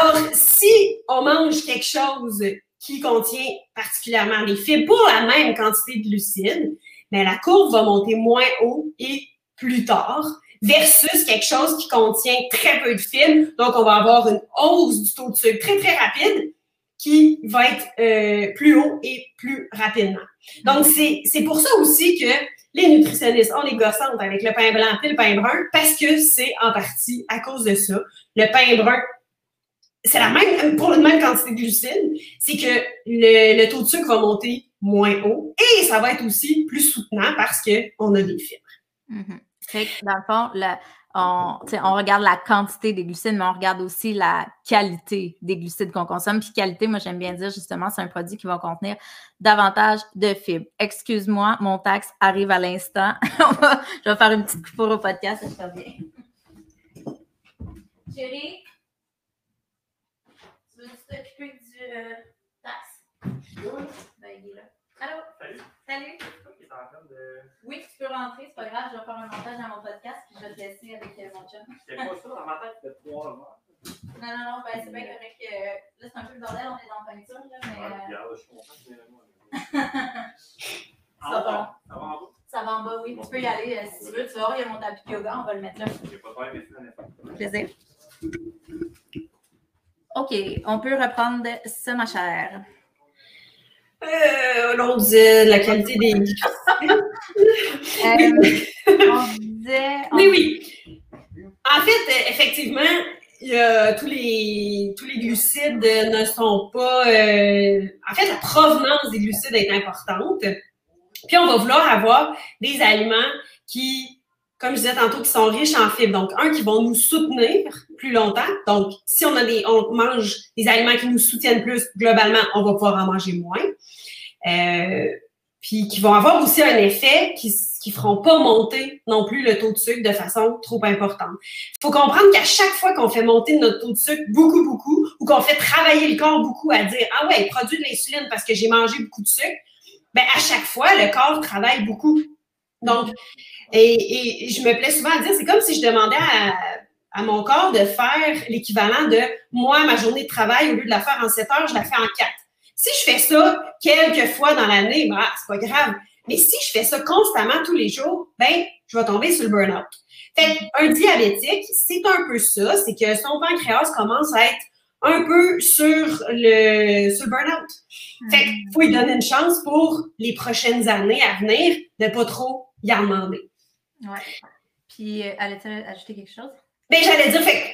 Alors, si on mange quelque chose qui contient particulièrement des fibres pour la même quantité de glucides, bien, la courbe va monter moins haut et plus tard, versus quelque chose qui contient très peu de fibres. Donc, on va avoir une hausse du taux de sucre très, très rapide qui va être euh, plus haut et plus rapidement. Donc, c'est, c'est pour ça aussi que les nutritionnistes ont les gossantes avec le pain blanc et le pain brun, parce que c'est en partie à cause de ça. Le pain brun, c'est la même, pour la même quantité de glucides, c'est que le, le taux de sucre va monter moins haut et ça va être aussi plus soutenant parce qu'on a des fibres. Mm-hmm. Fait que dans le fond, la, on, on regarde la quantité des glucides, mais on regarde aussi la qualité des glucides qu'on consomme. Puis qualité, moi, j'aime bien dire, justement, c'est un produit qui va contenir davantage de fibres. Excuse-moi, mon taxe arrive à l'instant. Je vais faire une petite coupure au podcast, ça se fait bien. Chérie, tu veux t'occuper du euh, taxe? Oui. Ben, il est là. Allô? Salut. Salut. De... Oui, tu peux rentrer, c'est pas grave, je vais faire un montage dans mon podcast puis je vais te laisser avec euh, mon chum. C'était pas ça dans ma tête, c'était trois mois. Non, non, non, ben c'est bien correct. Euh, là, c'est un peu le bordel, on est dans la peinture, là, mais... Ouais, regarde, je suis content, mais moi... Ça va en bas? Ça va en bas, oui. Bon, tu peux y aller euh, si tu veux. Tu vas voir, il y a mon tapis de yoga, on va le mettre là. J'ai pas peur, mais c'est un plaisir. OK, on peut reprendre de... ça, ma chère. Euh, on disait la qualité des euh, on disait, on... Mais oui. En fait, effectivement, euh, tous les tous les glucides ne sont pas... Euh... En fait, la provenance des glucides est importante. Puis, on va vouloir avoir des aliments qui, comme je disais tantôt, qui sont riches en fibres. Donc, un, qui vont nous soutenir plus longtemps. Donc, si on a des, on mange des aliments qui nous soutiennent plus, globalement, on va pouvoir en manger moins. Euh, puis qui vont avoir aussi un effet qui qui feront pas monter non plus le taux de sucre de façon trop importante. Il faut comprendre qu'à chaque fois qu'on fait monter notre taux de sucre beaucoup, beaucoup, ou qu'on fait travailler le corps beaucoup à dire « Ah ouais, produit de l'insuline parce que j'ai mangé beaucoup de sucre », ben à chaque fois, le corps travaille beaucoup. Donc, et, et je me plais souvent à dire, c'est comme si je demandais à... à mon corps de faire l'équivalent de « moi, ma journée de travail, au lieu de la faire en sept heures, je la fais en quatre ». Si je fais ça quelques fois dans l'année, ben, c'est pas grave. Mais si je fais ça constamment tous les jours, ben, je vais tomber sur le burn-out. Fait qu'un diabétique, c'est un peu ça, c'est que son pancréas commence à être un peu sur le, sur le burn-out. Fait qu'il faut lui donner une chance pour les prochaines années à venir de pas trop y en demander. Ouais. Puis, allais-tu ajouter quelque chose? Bien, j'allais dire, fait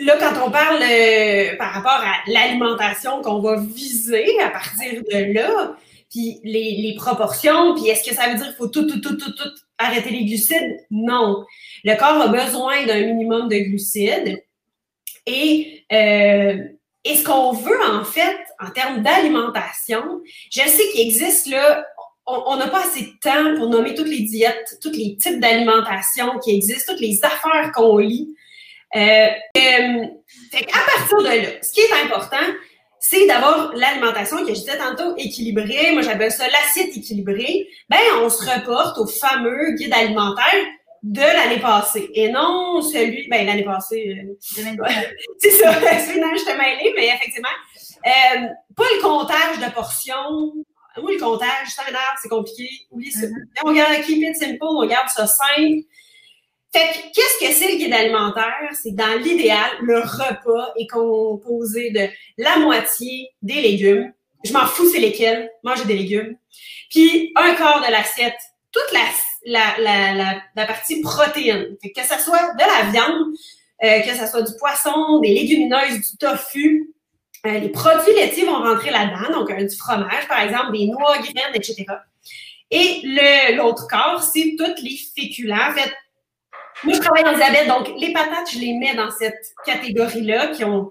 là, quand on parle euh, par rapport à l'alimentation qu'on va viser à partir de là, puis les, les proportions, puis est-ce que ça veut dire qu'il faut tout, tout, tout, tout, tout arrêter les glucides? Non. Le corps a besoin d'un minimum de glucides. Et, euh, et ce qu'on veut, en fait, en termes d'alimentation, je sais qu'il existe là... On n'a pas assez de temps pour nommer toutes les diètes, tous les types d'alimentation qui existent, toutes les affaires qu'on lit. Euh, euh, fait qu'à partir de là, ce qui est important, c'est d'avoir l'alimentation que je disais tantôt équilibrée. Moi, j'appelle ça l'assiette équilibrée. Ben, on se reporte au fameux guide alimentaire de l'année passée. Et non celui... Ben, l'année passée... Euh, c'est ça, non, je te mêlée, mais effectivement. Euh, pas le comptage de portions... Ou le comptage, standard, c'est compliqué. Oublie ça. Mm-hmm. On regarde keep it simple, on regarde ça simple. Fait que, qu'est-ce que c'est le guide alimentaire? C'est dans l'idéal, le repas est composé de la moitié des légumes. Je m'en fous, c'est lesquels. Manger des légumes. Puis, un quart de l'assiette. Toute la, la, la, la, la partie protéine. Fait que, que ça soit de la viande, euh, que ça soit du poisson, des légumineuses, du tofu. Euh, les produits laitiers vont rentrer là-dedans, donc euh, du fromage, par exemple, des noix, graines, et cetera. Et le, l'autre corps, c'est tous les féculents. En fait, moi, je travaille dans le diabète, donc les patates, je les mets dans cette catégorie-là qui ont...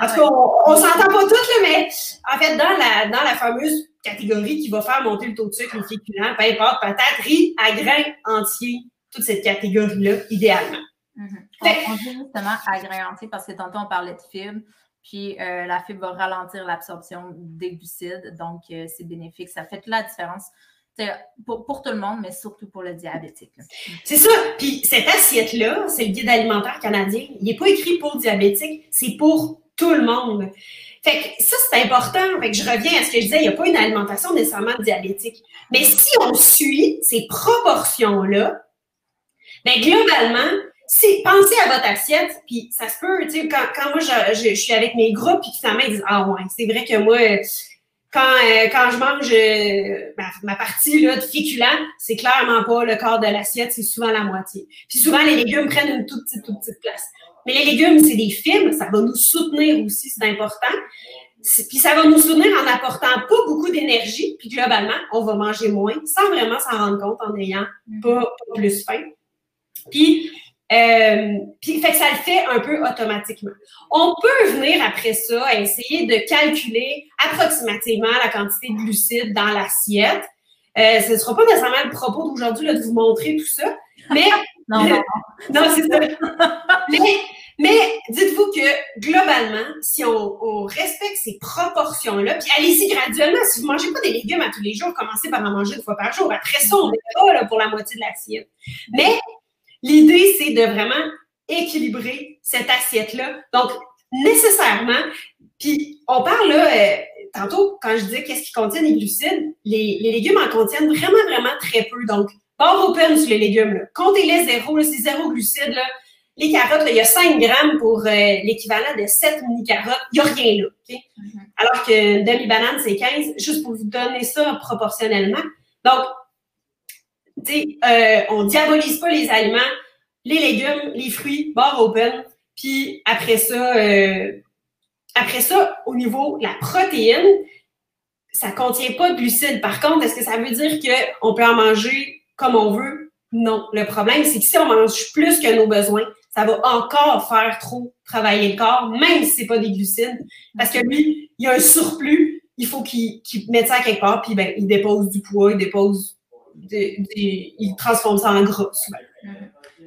En tout cas, on, on s'entend pas toutes, là, mais en fait, dans la, dans la fameuse catégorie qui va faire monter le taux de sucre, les féculents, pain, pâtes, patates, riz, à grains entiers, toute cette catégorie-là, idéalement. Mm-hmm. Fait, on, on dit justement à grains entiers parce que tantôt, on parlait de fibres. Puis, euh, la fibre va ralentir l'absorption des glucides. Donc, euh, c'est bénéfique. Ça fait la différence pour, pour tout le monde, mais surtout pour le diabétique. Là. C'est ça. Puis, cette assiette-là, c'est le guide alimentaire canadien. Il n'est pas écrit pour diabétique. C'est pour tout le monde. Fait que ça, c'est important. Fait que je reviens à ce que je disais. Il n'y a pas une alimentation nécessairement diabétique. Mais si on suit ces proportions-là, Mais globalement, si, pensez à votre assiette, puis ça se peut, tu sais, quand, quand moi je, je, je suis avec mes groupes, puis finalement ils disent « Ah ouais, c'est vrai que moi, quand, euh, quand je mange euh, ma, ma partie là, de féculent, c'est clairement pas le quart de l'assiette, c'est souvent la moitié. » Puis souvent, les légumes prennent une toute petite, toute petite place. Mais les légumes, c'est des fibres, ça va nous soutenir aussi, c'est important. Puis ça va nous soutenir en n'apportant pas beaucoup d'énergie, puis globalement, on va manger moins, sans vraiment s'en rendre compte, en n'ayant pas, pas plus faim. Puis, euh, puis fait que ça le fait un peu automatiquement. On peut venir après ça, essayer de calculer approximativement la quantité de glucides dans l'assiette. Euh, ce ne sera pas nécessairement le propos d'aujourd'hui de vous montrer tout ça, mais... Non, non, non. Non, c'est ça. Mais, mais dites-vous que globalement, si on, on respecte ces proportions-là, puis allez-y graduellement. Si vous ne mangez pas des légumes à tous les jours, commencez par en manger une fois par jour. Après ça, on est là pour la moitié de l'assiette. Mais l'idée, c'est de vraiment équilibrer cette assiette-là. Donc, nécessairement, puis on parle là, euh, tantôt, quand je disais qu'est-ce qui contient les glucides, les, les légumes en contiennent vraiment, vraiment très peu. Donc, barre open sur les légumes, là. Comptez-les zéro, c'est zéro glucides, là. Les carottes, là, il y a cinq grammes pour euh, l'équivalent de sept mini-carottes. Il n'y a rien là, OK? Mm-hmm. Alors qu'une demi-banane, c'est quinze, juste pour vous donner ça proportionnellement. Donc, tu sais, euh, on ne diabolise pas les aliments, les légumes, les fruits, barre open. Puis après ça, euh, après ça, au niveau de la protéine, ça ne contient pas de glucides. Par contre, est-ce que ça veut dire qu'on peut en manger comme on veut? Non. Le problème, c'est que si on mange plus que nos besoins, ça va encore faire trop travailler le corps, même si c'est pas des glucides. Parce que lui, il y a un surplus, il faut qu'il, qu'il mette ça quelque part, puis ben, il dépose du poids, il dépose, de, de, il transforme ça en gras, souvent.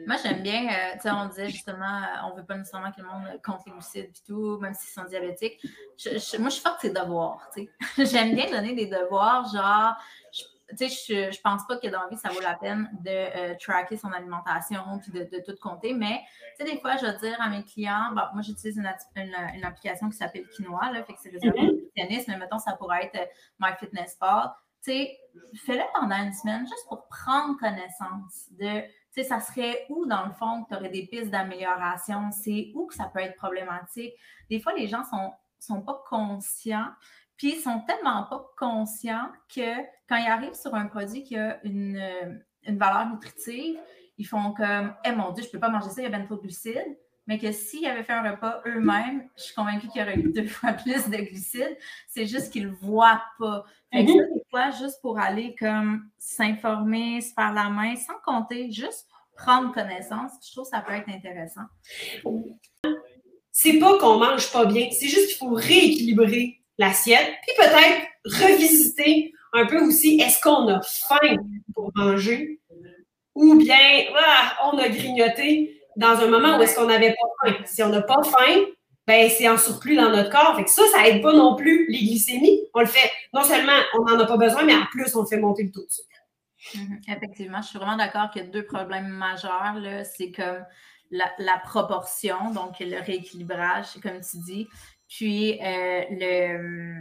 Moi, j'aime bien, euh, tu sais, on disait justement, euh, on veut pas nécessairement que le monde compte les glucides et tout, même s'ils sont diabétiques. Je, je, moi, je suis forte de ces devoirs, tu sais. J'aime bien donner des devoirs, genre... Je, Tu sais, je, je pense pas que dans la vie, ça vaut la peine de euh, tracker son alimentation puis de, de tout compter, mais tu sais, des fois, je vais dire à mes clients, bon, moi, j'utilise une, une, une application qui s'appelle Kinoa, là, fait que c'est des nutritionnistes, mais mettons, ça pourrait être euh, MyFitnessPal. Tu sais, fais-le pendant une semaine juste pour prendre connaissance de, tu sais, ça serait où, dans le fond, que tu aurais des pistes d'amélioration, c'est où que ça peut être problématique. Des fois, les gens sont, sont pas conscients. Puis, ils sont tellement pas conscients que quand ils arrivent sur un produit qui a une, une valeur nutritive, ils font comme « Eh mon Dieu, je peux pas manger ça, il y a bien trop de glucides. » Mais que s'ils avaient fait un repas eux-mêmes, je suis convaincue qu'il y aurait eu deux fois plus de glucides. C'est juste qu'ils le voient pas. Fait que ça, des fois, juste pour aller comme s'informer, se faire la main, sans compter, juste prendre connaissance, je trouve que ça peut être intéressant. C'est pas qu'on mange pas bien, c'est juste qu'il faut rééquilibrer l'assiette, puis peut-être revisiter un peu aussi, est-ce qu'on a faim pour manger ou bien ah, on a grignoté dans un moment où est-ce qu'on n'avait pas faim. Si on n'a pas faim, ben c'est en surplus dans notre corps. Fait que ça, ça aide pas non plus les glycémies. On le fait, non seulement on n'en a pas besoin, mais en plus, on le fait monter le taux de sucre. Mm-hmm. Effectivement, je suis vraiment d'accord qu'il y a deux problèmes majeurs, là, c'est comme la, la proportion, donc le rééquilibrage, comme tu dis, puis, euh, le,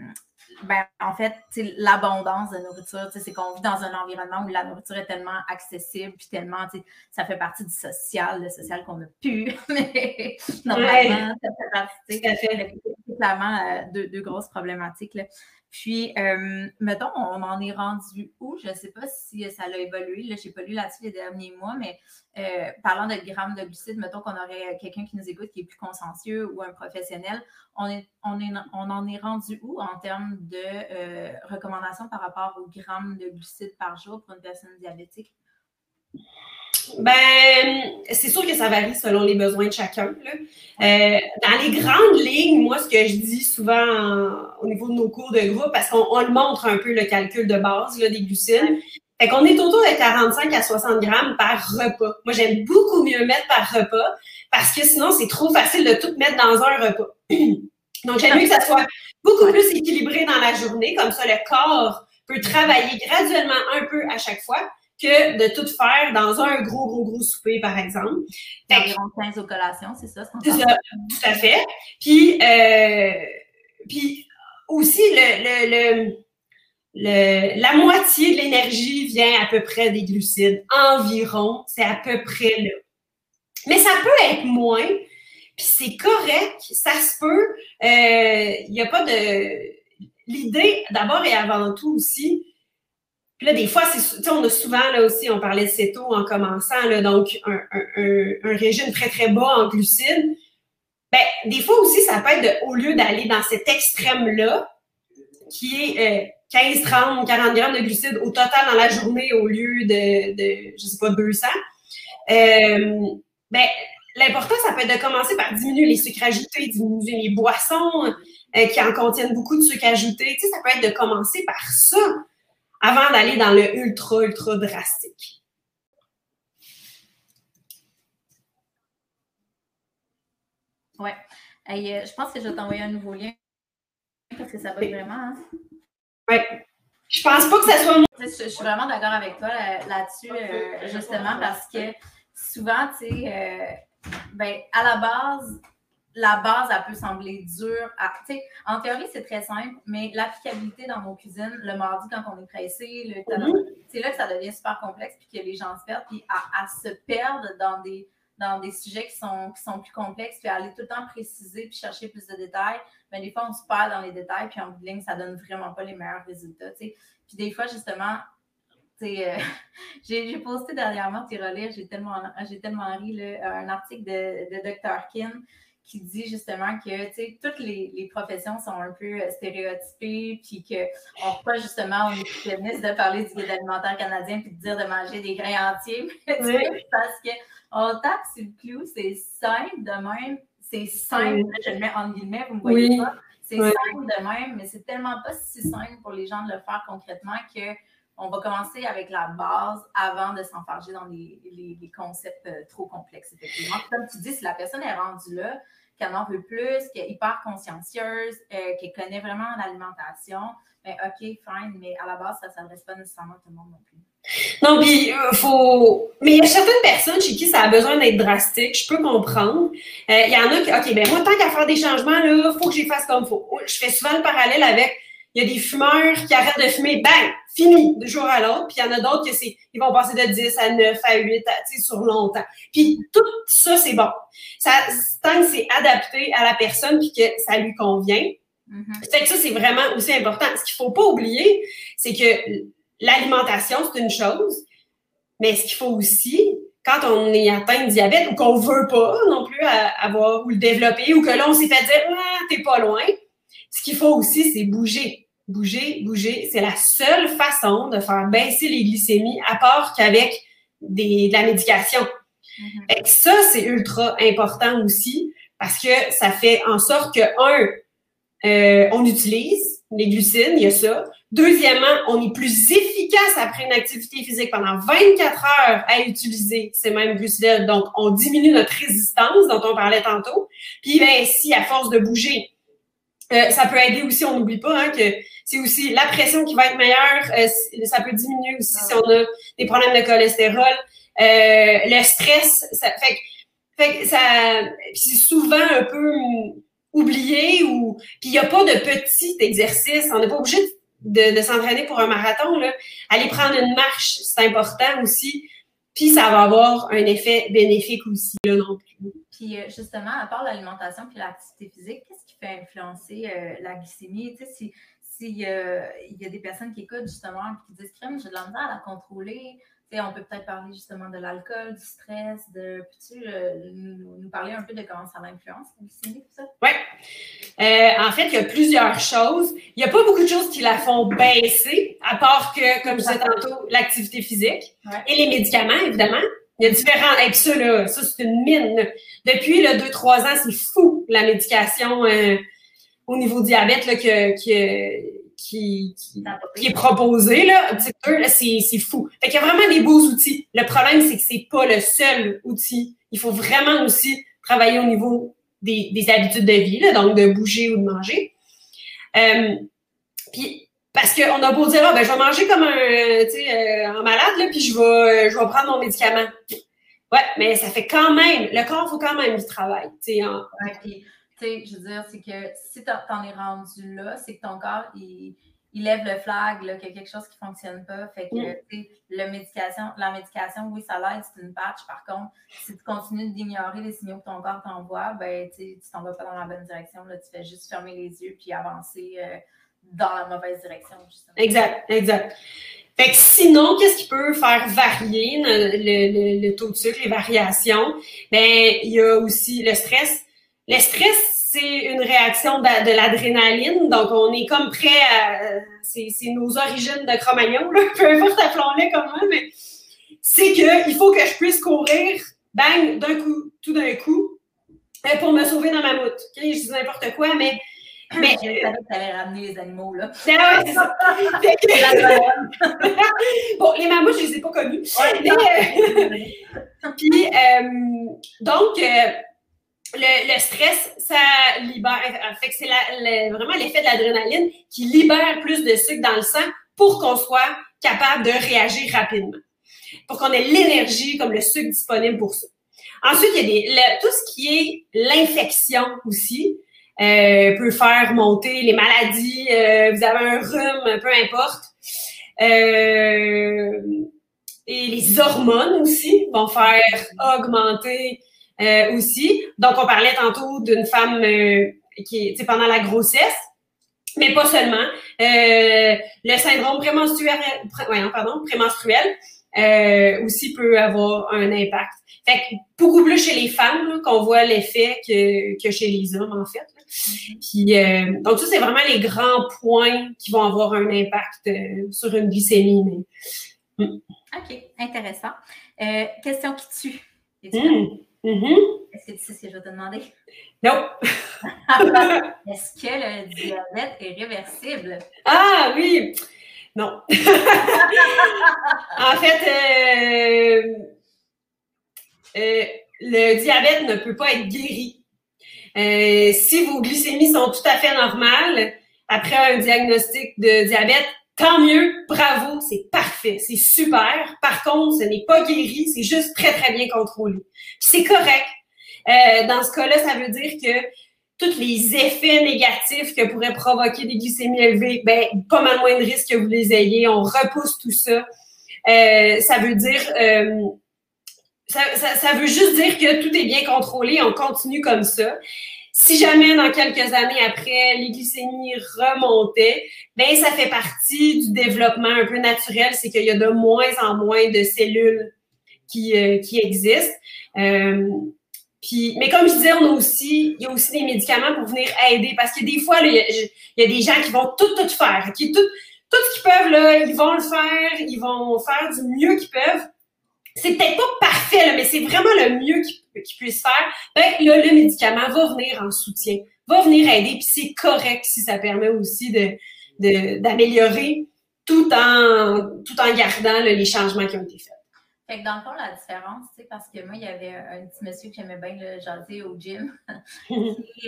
ben, en fait, l'abondance de nourriture, c'est qu'on vit dans un environnement où la nourriture est tellement accessible, puis tellement, ça fait partie du social, le social qu'on n'a plus. Mais normalement, ça fait partie, ça fait clairement euh, deux, deux grosses problématiques, là. Puis, euh, mettons, on en est rendu où? Je ne sais pas si ça l'a évolué. Je n'ai pas lu là-dessus les derniers mois, mais euh, parlant de grammes de glucides, mettons qu'on aurait quelqu'un qui nous écoute qui est plus consciencieux ou un professionnel, on, est, on, est, on en est rendu où en termes de euh, recommandations par rapport aux grammes de glucides par jour pour une personne diabétique? Ben, c'est sûr que ça varie selon les besoins de chacun, là. Euh, dans les grandes lignes, moi, ce que je dis souvent en, au niveau de nos cours de groupe, parce qu'on on le montre un peu, le calcul de base là, des glucides, fait qu'on est autour de quarante-cinq à soixante grammes par repas. Moi, j'aime beaucoup mieux mettre par repas, parce que sinon, c'est trop facile de tout mettre dans un repas. Donc, j'aime mieux que ça soit beaucoup plus équilibré dans la journée, comme ça, le corps peut travailler graduellement un peu à chaque fois, que de tout faire dans un gros, gros, gros souper, par exemple. Fait environ quinze aux collations, c'est ça? C'est ça, tout à fait. Puis, euh, puis aussi, le, le, le, Le, la moitié de l'énergie vient à peu près des glucides, environ, c'est à peu près là. Mais ça peut être moins, puis c'est correct, ça se peut. Il n'y a pas de... L'idée, d'abord et avant tout aussi, puis là, des fois, c'est, on a souvent, là aussi, on parlait de céto en commençant, là, donc un, un, un, un régime très, très bas en glucides. Bien, des fois aussi, ça peut être, de, au lieu d'aller dans cet extrême-là, qui est... Euh, quinze, trente, quarante grammes de glucides au total dans la journée au lieu de, de je sais pas, deux cents. Euh, ben, l'important, ça peut être de commencer par diminuer les sucres ajoutés, diminuer les boissons euh, qui en contiennent beaucoup de sucres ajoutés. Tu sais, ça peut être de commencer par ça avant d'aller dans le ultra, ultra drastique. Ouais. Hey, euh, je pense que je vais t'envoyer un nouveau lien parce que ça va vraiment... Hein? Oui. Je pense pas que ça soit... Je, je suis vraiment d'accord avec toi là-dessus, euh, justement, parce que souvent, tu sais, euh, ben, à la base, la base, elle peut sembler dure. À, en théorie, c'est très simple, mais l'applicabilité dans nos cuisines, le mardi, quand on est pressé, c'est là que ça devient super complexe, puis que les gens se perdent, puis à, à se perdre dans des... dans des sujets qui sont, qui sont plus complexes, puis aller tout le temps préciser, puis chercher plus de détails, bien, des fois, on se perd dans les détails, puis en bout de ligne, ça donne vraiment pas les meilleurs résultats, tu sais. Puis des fois, justement, tu sais, euh, j'ai, j'ai posté dernièrement, tu relire, j'ai tellement, j'ai tellement ri, là, un article de, de docteur Kim qui dit justement que, tu sais, toutes les, les professions sont un peu stéréotypées, puis qu'on reprend justement aux nutritionnistes de parler du guide alimentaire canadien, puis de dire de manger des grains entiers, oui. Parce que on tape sur le clou, c'est simple de même, c'est simple, oui. Je le mets en guillemets, vous me voyez oui. Pas, c'est oui. Simple de même, mais c'est tellement pas si simple pour les gens de le faire concrètement qu'on va commencer avec la base avant de s'enfarger dans les, les, les concepts trop complexes, effectivement. Comme tu dis, si la personne est rendue là, qu'elle en veut plus, qu'elle est hyper consciencieuse, euh, qu'elle connaît vraiment l'alimentation, bien, OK, fine, mais à la base, ça ne s'adresse pas nécessairement à tout le monde non plus. Non, puis euh, faut... Mais il y a certaines personnes chez qui ça a besoin d'être drastique, je peux comprendre. Il euh, y en a qui, OK, bien, moi, tant qu'à faire des changements, là, il faut que je les fasse comme il faut. Je fais souvent le parallèle avec, il y a des fumeurs qui arrêtent de fumer, bang, fini, du jour à l'autre. Puis il y en a d'autres que c'est, ils vont passer de dix à neuf à huit, tu sais, sur longtemps. Puis tout ça, c'est bon. Ça, tant que c'est adapté à la personne puis que ça lui convient. Mm-hmm. Fait que ça, c'est vraiment aussi important. Ce qu'il faut pas oublier, c'est que l'alimentation, c'est une chose, mais ce qu'il faut aussi, quand on est atteint de diabète ou qu'on veut pas non plus avoir ou le développer ou que là, on s'est fait dire ah, « t'es pas loin », ce qu'il faut aussi, c'est bouger, bouger, bouger. C'est la seule façon de faire baisser les glycémies, à part qu'avec des, de la médication. Mm-hmm. Fait que ça, c'est ultra important aussi parce que ça fait en sorte que, un, euh, on utilise les glucides, il y a ça. Deuxièmement, on est plus efficace après une activité physique pendant vingt-quatre heures à utiliser ces mêmes glucides. Donc, on diminue notre résistance dont on parlait tantôt. Puis, bien, si à force de bouger, euh, ça peut aider aussi, on n'oublie pas hein, que c'est aussi la pression qui va être meilleure. Euh, ça peut diminuer aussi si on a des problèmes de cholestérol. Euh, le stress, ça fait, fait que ça... C'est souvent un peu oublié ou... Puis, il n'y a pas de petit exercice. On n'est pas obligé de de, de s'entraîner pour un marathon, là. Aller prendre une marche, c'est important aussi. Puis ça va avoir un effet bénéfique aussi, là, non plus. Puis justement, à part l'alimentation puis l'activité physique, qu'est-ce qui fait influencer euh, la glycémie? Tu sais, si, si euh, y a des personnes qui écoutent justement et qui disent « crème, j'ai de la misère à la contrôler », tu sais, on peut peut-être parler justement de l'alcool, du stress, de... Peux-tu euh, nous, nous parler un peu de comment ça l'influence, la glycémie, tout ça? Oui. Euh, en fait, il y a plusieurs choses. Il n'y a pas beaucoup de choses qui la font baisser, à part que, comme je disais tantôt, l'activité physique ouais. Et les médicaments, évidemment. Il y a différents... Et puis ça, là, ça, c'est une mine. Là. Depuis deux à trois ans, c'est fou, la médication euh, au niveau diabète, là, que... que Qui, qui, qui est proposé, là, un petit peu, là, c'est, c'est fou. Fait qu'il y a vraiment des beaux outils. Le problème, c'est que c'est pas le seul outil. Il faut vraiment aussi travailler au niveau des, des habitudes de vie, là, donc de bouger ou de manger. Euh, puis, parce qu'on a beau dire, ah, ben, je vais manger comme un, tu sais, euh, un malade, là, puis je vais, je vais prendre mon médicament. Ouais, mais ça fait quand même, le corps, il faut quand même du travail, tu sais, en... ouais, puis... Tu sais, je veux dire, c'est que si t'en es rendu là, c'est que ton corps, il, ils lèvent le flag, là, qu'il y a quelque chose qui ne fonctionne pas. Fait que, mm. tu sais, la médication, la médication, oui, ça l'aide, c'est une patch. Par contre, si tu continues d'ignorer les signaux que ton corps t'envoie, ben, tu sais, tu t'en vas pas dans la bonne direction. Là, tu fais juste fermer les yeux puis avancer euh, dans la mauvaise direction, justement. Exact, exact. Fait que sinon, qu'est-ce qui peut faire varier le, le, le taux de sucre, les variations? Ben, il y a aussi le stress. Le stress, c'est une réaction de, de l'adrénaline, donc on est comme prêt à... C'est, c'est nos origines de Cro-Magnon, là, peu importe, appelons-les comme ça, mais c'est que il faut que je puisse courir, bang, d'un coup, tout d'un coup, pour me sauver dans ma route. Okay? Je dis n'importe quoi, mais... mais je savais que tu allais ramener les animaux, là. Ah, ouais, c'est ça. Bon, les mammouths, je les ai pas connus. Ouais, mais, euh... Puis, euh, donc... Euh, Le, le stress, ça libère, fait que c'est la, le, vraiment l'effet de l'adrénaline qui libère plus de sucre dans le sang pour qu'on soit capable de réagir rapidement, pour qu'on ait l'énergie comme le sucre disponible pour ça. Ensuite, il y a des, le, tout ce qui est l'infection aussi euh, peut faire monter les maladies, euh, vous avez un rhume, peu importe. Euh, et les hormones aussi vont faire augmenter... Euh, aussi. Donc, on parlait tantôt d'une femme euh, qui est pendant la grossesse, mais pas seulement. Euh, le syndrome prémenstruel, pré, ouais, non, pardon, prémenstruel euh, aussi peut avoir un impact. Fait que beaucoup plus chez les femmes là, qu'on voit l'effet que, que chez les hommes, en fait. Là. Puis, euh, donc, ça, c'est vraiment les grands points qui vont avoir un impact euh, sur une glycémie. Mais... Mm. OK, intéressant. Euh, question qui tue. Mm-hmm. Est-ce que tu sais ce que je vais te demander? Non! Est-ce que le diabète est réversible? Ah oui! Non! En fait, euh, euh, le diabète ne peut pas être guéri. Euh, si vos glycémies sont tout à fait normales, après un diagnostic de diabète, tant mieux, bravo, c'est parfait, c'est super. Par contre, ce n'est pas guéri, c'est juste très, très bien contrôlé. Puis c'est correct. Euh, dans ce cas-là, ça veut dire que tous les effets négatifs que pourraient provoquer des glycémies élevées, ben pas mal moins de risques que vous les ayez, on repousse tout ça. Euh, ça veut dire... Euh, ça, ça, ça veut juste dire que tout est bien contrôlé, on continue comme ça. Si jamais, dans quelques années après, les glycémies remontaient, ben ça fait partie du développement un peu naturel, c'est qu'il y a de moins en moins de cellules qui, euh, qui existent. Euh, puis, mais comme je disais, on a aussi, il y a aussi des médicaments pour venir aider, parce que des fois, là, il, y a, il y a des gens qui vont tout, tout faire, qui tout, tout ce qu'ils peuvent, là, ils vont le faire, ils vont faire du mieux qu'ils peuvent. C'est peut-être pas parfait, là, mais c'est vraiment le mieux qu'ils, qu'ils puissent faire. Ben, là, le médicament va venir en soutien, va venir aider, puis c'est correct si ça permet aussi de, de, d'améliorer tout en, tout en gardant là, les changements qui ont été faits. Fait que dans le fond, la différence, tu sais, parce que moi, il y avait un, un petit monsieur que j'aimais bien le jaser au gym, qui,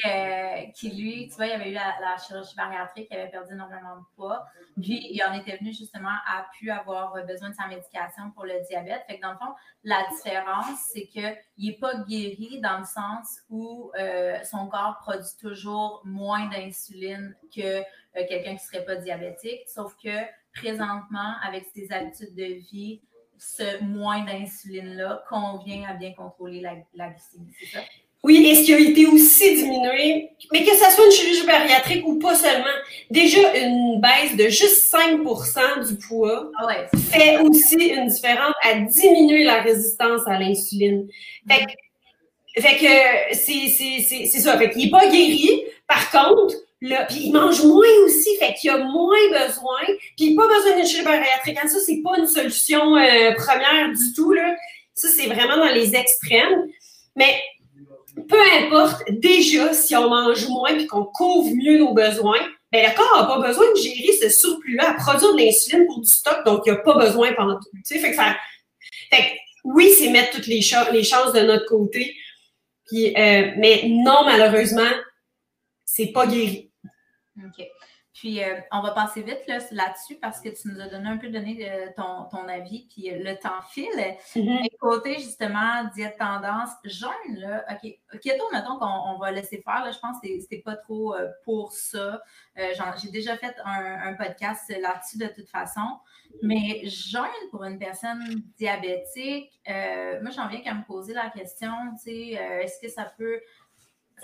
euh, qui lui, tu vois, il avait eu la, la chirurgie bariatrique, il avait perdu énormément de poids. Puis, il en était venu justement à plus avoir besoin de sa médication pour le diabète. Fait que dans le fond, la différence, c'est qu'il n'est pas guéri dans le sens où euh, son corps produit toujours moins d'insuline que euh, quelqu'un qui ne serait pas diabétique, sauf que présentement, avec ses habitudes de vie, ce moins d'insuline-là convient à bien contrôler la, la glycémie, c'est ça? Oui, et ce qui a été aussi diminué, mais que ça soit une chirurgie bariatrique ou pas seulement, déjà une baisse de juste cinq pour cent du poids ah ouais, fait ça. Aussi une différence à diminuer la résistance à l'insuline. Fait que, fait que c'est, c'est, c'est, c'est ça. Fait qu'il n'est pas guéri, par contre, là, puis il mange moins aussi, fait qu'il a moins besoin, puis pas besoin d'une chirurgie bariatrique. Ça, c'est pas une solution euh, première du tout, là. Ça, c'est vraiment dans les extrêmes. Mais peu importe, déjà, si on mange moins puis qu'on couvre mieux nos besoins, ben le corps n'a pas besoin de gérer ce surplus-là à produire de l'insuline pour du stock, donc il n'a pas besoin pendant tout. Tu sais, fait que ça... Fait que, oui, c'est mettre toutes les, ch- les chances de notre côté, puis, euh, mais non, malheureusement, c'est pas guéri. OK. Puis, euh, on va passer vite là, là-dessus parce que tu nous as donné un peu donné de, ton, ton avis, puis le temps file. Mm-hmm. Et côté, justement, diète tendance, jeûne, là, OK, keto, mettons qu'on on va laisser faire, là, je pense que c'était pas trop euh, pour ça. Euh, genre, j'ai déjà fait un, un podcast là-dessus de toute façon, mais jeûne pour une personne diabétique, euh, moi, j'en viens qu'à me poser la question, tu sais, euh, est-ce que ça peut...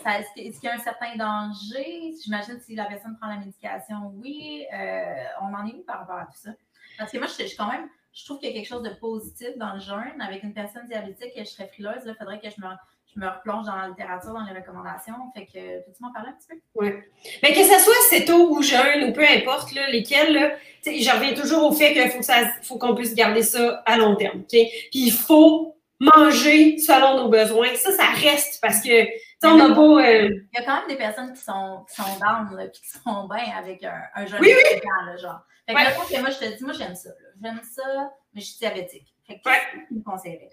Ça, est-ce, qu'il, est-ce qu'il y a un certain danger? J'imagine si la personne prend la médication, oui. Euh, on en est où par rapport à tout ça? Parce que moi, je, je, quand même, je trouve qu'il y a quelque chose de positif dans le jeûne. Avec une personne diabétique, je serais frileuse. Il faudrait que je me, je me replonge dans la littérature, dans les recommandations. Fait que, peux-tu m'en parler un petit peu? Oui. Bien, que ce soit céto ou jeûne, ou peu importe là, lesquels, là, je reviens toujours au fait qu'il faut, que ça, faut qu'on puisse garder ça à long terme. Okay? Puis il faut manger selon nos besoins. Ça, ça reste parce que on a beau, euh... il y a quand même des personnes qui sont, qui sont down, là, puis qui sont bien avec un, un jeûne oui, oui. Là, genre. Fait que ouais. Là, moi, je te dis, moi, j'aime ça. Là. J'aime ça, mais je suis diabétique. Fait que ouais. Qu'est-ce que tu me conseillerais?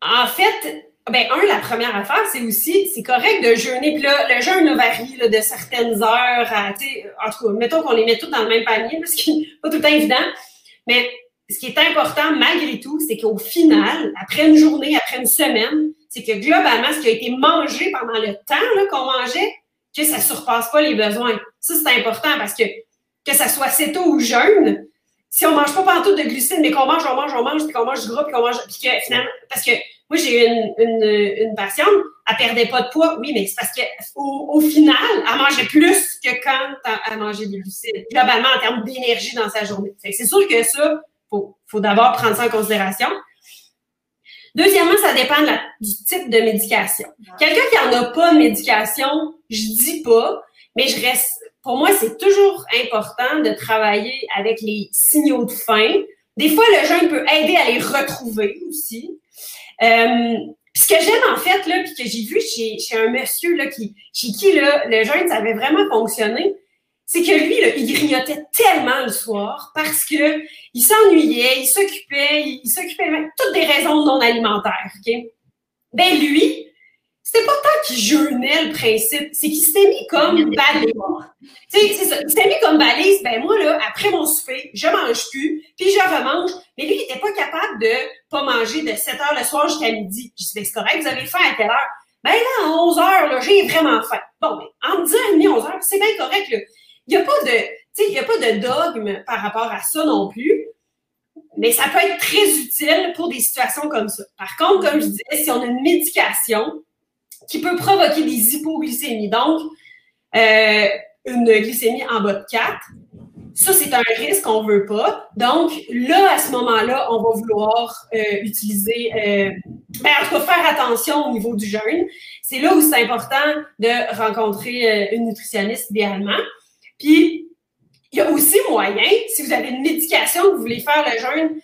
En fait, ben un, la première affaire, c'est aussi, c'est correct de jeûner. Puis là, le jeûne varie là, de certaines heures à, tu sais, en tout cas, mettons qu'on les met toutes dans le même panier, parce que c'est pas tout le temps évident, mais... Ce qui est important, malgré tout, c'est qu'au final, après une journée, après une semaine, c'est que globalement, ce qui a été mangé pendant le temps là, qu'on mangeait, que ça ne surpasse pas les besoins. Ça, c'est important parce que que ça soit céto ou jeûne, si on ne mange pas pantoute de glucides, mais qu'on mange, on mange, on mange, puis qu'on mange du gras, puis qu'on mange... Puis que finalement, parce que moi, j'ai eu une, une, une patiente, elle ne perdait pas de poids. Oui, mais c'est parce qu'au au final, elle mangeait plus que quand elle mangeait des glucides, globalement, en termes d'énergie dans sa journée. Fait que c'est sûr que ça... Il faut, faut d'abord prendre ça en considération. Deuxièmement, ça dépend de la, du type de médication. Quelqu'un qui n'en a pas de médication, je dis pas, mais je reste. Pour moi, c'est toujours important de travailler avec les signaux de faim. Des fois, le jeûne peut aider à les retrouver aussi. Euh, ce que j'aime en fait, là, puis que j'ai vu chez, chez un monsieur là, qui, chez qui là, le jeûne, ça avait vraiment fonctionné. C'est que lui, là, il grignotait tellement le soir parce que il s'ennuyait, il s'occupait, il, il s'occupait de toutes des raisons non alimentaires. Okay? Ben lui, c'était pas tant qu'il jeûnait le principe, c'est qu'il s'était mis comme balise. Tu sais, c'est ça, il s'était mis comme balise. Ben moi là, après mon souper, je mange plus, puis je remange. Mais lui, il était pas capable de pas manger de sept heures le soir jusqu'à midi. Je dis ben c'est correct, vous avez faim à quelle heure? Ben là, à onze heures, là, j'ai vraiment faim. Bon, ben en dix heures trente, onze heures, c'est bien correct là. Il n'y a pas de, tu sais, il y a pas de dogme par rapport à ça non plus, mais ça peut être très utile pour des situations comme ça. Par contre, comme je disais, si on a une médication qui peut provoquer des hypoglycémies, donc euh, une glycémie en bas de quatre, ça, c'est un risque qu'on ne veut pas. Donc, là, à ce moment-là, on va vouloir euh, utiliser, euh, ben, en tout cas, faire attention au niveau du jeûne. C'est là où c'est important de rencontrer euh, une nutritionniste idéalement. Puis, il y a aussi moyen, si vous avez une médication que vous voulez faire le jeûne,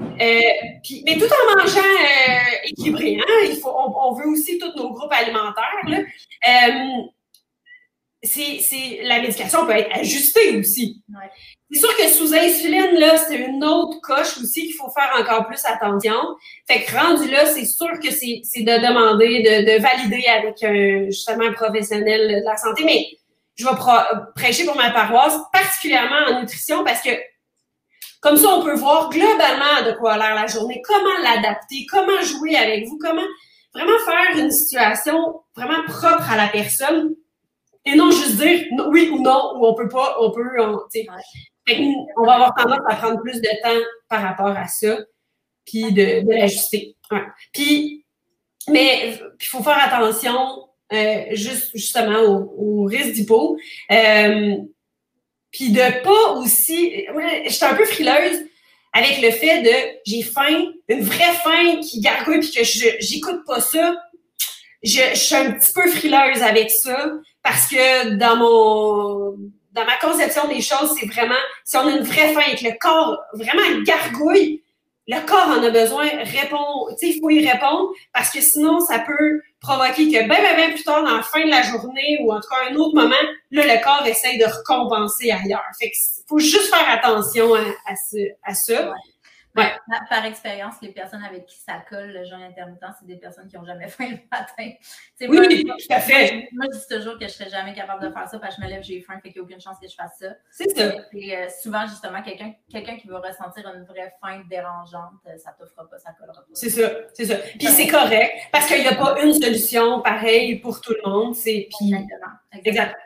euh, puis, mais tout en mangeant euh, équilibré, hein, il faut, on, on veut aussi tous nos groupes alimentaires, là, euh, c'est, c'est, la médication peut être ajustée aussi. Ouais. C'est sûr que sous insuline, là, c'est une autre coche aussi qu'il faut faire encore plus attention. Fait que rendu là, c'est sûr que c'est, c'est de demander, de, de valider avec un, justement un professionnel de la santé, mais je vais prêcher pour ma paroisse, particulièrement en nutrition, parce que comme ça, on peut voir globalement de quoi a l'air la journée, comment l'adapter, comment jouer avec vous, comment vraiment faire une situation vraiment propre à la personne et non juste dire oui ou non, ou on peut pas, on peut, on, tu sais. On va avoir tendance à prendre plus de temps par rapport à ça, puis de, de l'ajuster. Ouais. Puis, mais il faut faire attention... Euh, juste justement au, au risque d'hypo. Euh, Puis de pas aussi... Ouais, j'étais un peu frileuse avec le fait de j'ai faim, une vraie faim qui gargouille puis que je j'écoute pas ça. Je, je suis un petit peu frileuse avec ça parce que dans mon dans ma conception des choses, c'est vraiment si on a une vraie faim et que le corps vraiment gargouille, le corps en a besoin, répond, tu sais, il faut y répondre parce que sinon, ça peut provoquer que ben, ben, ben, plus tard, dans la fin de la journée ou en tout cas un autre moment, là, le corps essaye de recompenser ailleurs. Fait que faut juste faire attention à, à, ce, à ça. Ouais. Ouais. Par, par expérience, les personnes avec qui ça colle, le jeûne intermittent, c'est des personnes qui n'ont jamais faim le matin. T'sais, oui, moi, tout à fait. Moi, je dis toujours que je ne serais jamais capable de faire ça parce que je me lève, j'ai faim, fait qu'il n'y a aucune chance que je fasse ça. C'est ça. Et euh, souvent, justement, quelqu'un, quelqu'un qui va ressentir une vraie faim dérangeante, ça ne t'offre pas, ça ne collera pas. C'est ça, c'est ça. Puis c'est correct parce qu'il n'y a pas une solution pareille pour tout le monde. C'est... Puis... Exactement. Exactement. Exactement.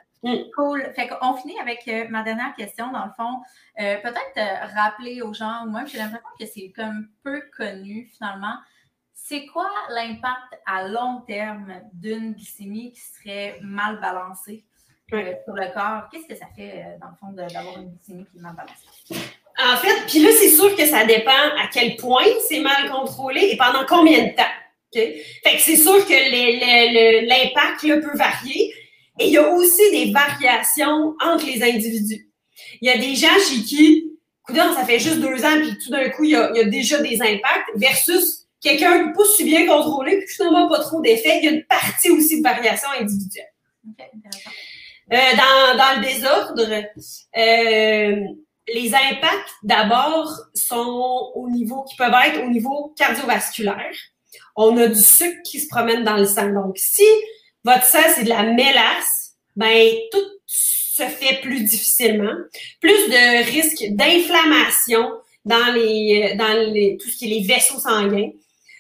Cool. Fait qu'on finit avec euh, ma dernière question, dans le fond. Euh, peut-être euh, rappeler aux gens, ou moi, j'ai l'impression que c'est comme peu connu, finalement. C'est quoi l'impact à long terme d'une glycémie qui serait mal balancée euh, oui. sur le corps? Qu'est-ce que ça fait, euh, dans le fond, de, d'avoir une glycémie qui est mal balancée? En fait, puis là, c'est sûr que ça dépend à quel point c'est mal contrôlé et pendant combien de temps. Okay? Fait que c'est sûr que les, les, les, l'impact là, peut varier. Et il y a aussi des variations entre les individus. Il y a des gens chez qui, coudonc, ça fait juste deux ans, puis tout d'un coup, il y a, il y a déjà des impacts, versus quelqu'un qui n'est pas si bien contrôlé, puis finalement pas trop d'effet. Il y a une partie aussi de variation individuelle. Okay, euh, dans, dans le désordre, euh, les impacts, d'abord, sont au niveau, qui peuvent être au niveau cardiovasculaire. On a du sucre qui se promène dans le sang. Donc, si votre sang, c'est de la mélasse, ben tout se fait plus difficilement. Plus de risque d'inflammation dans les, dans les, tout ce qui est les vaisseaux sanguins.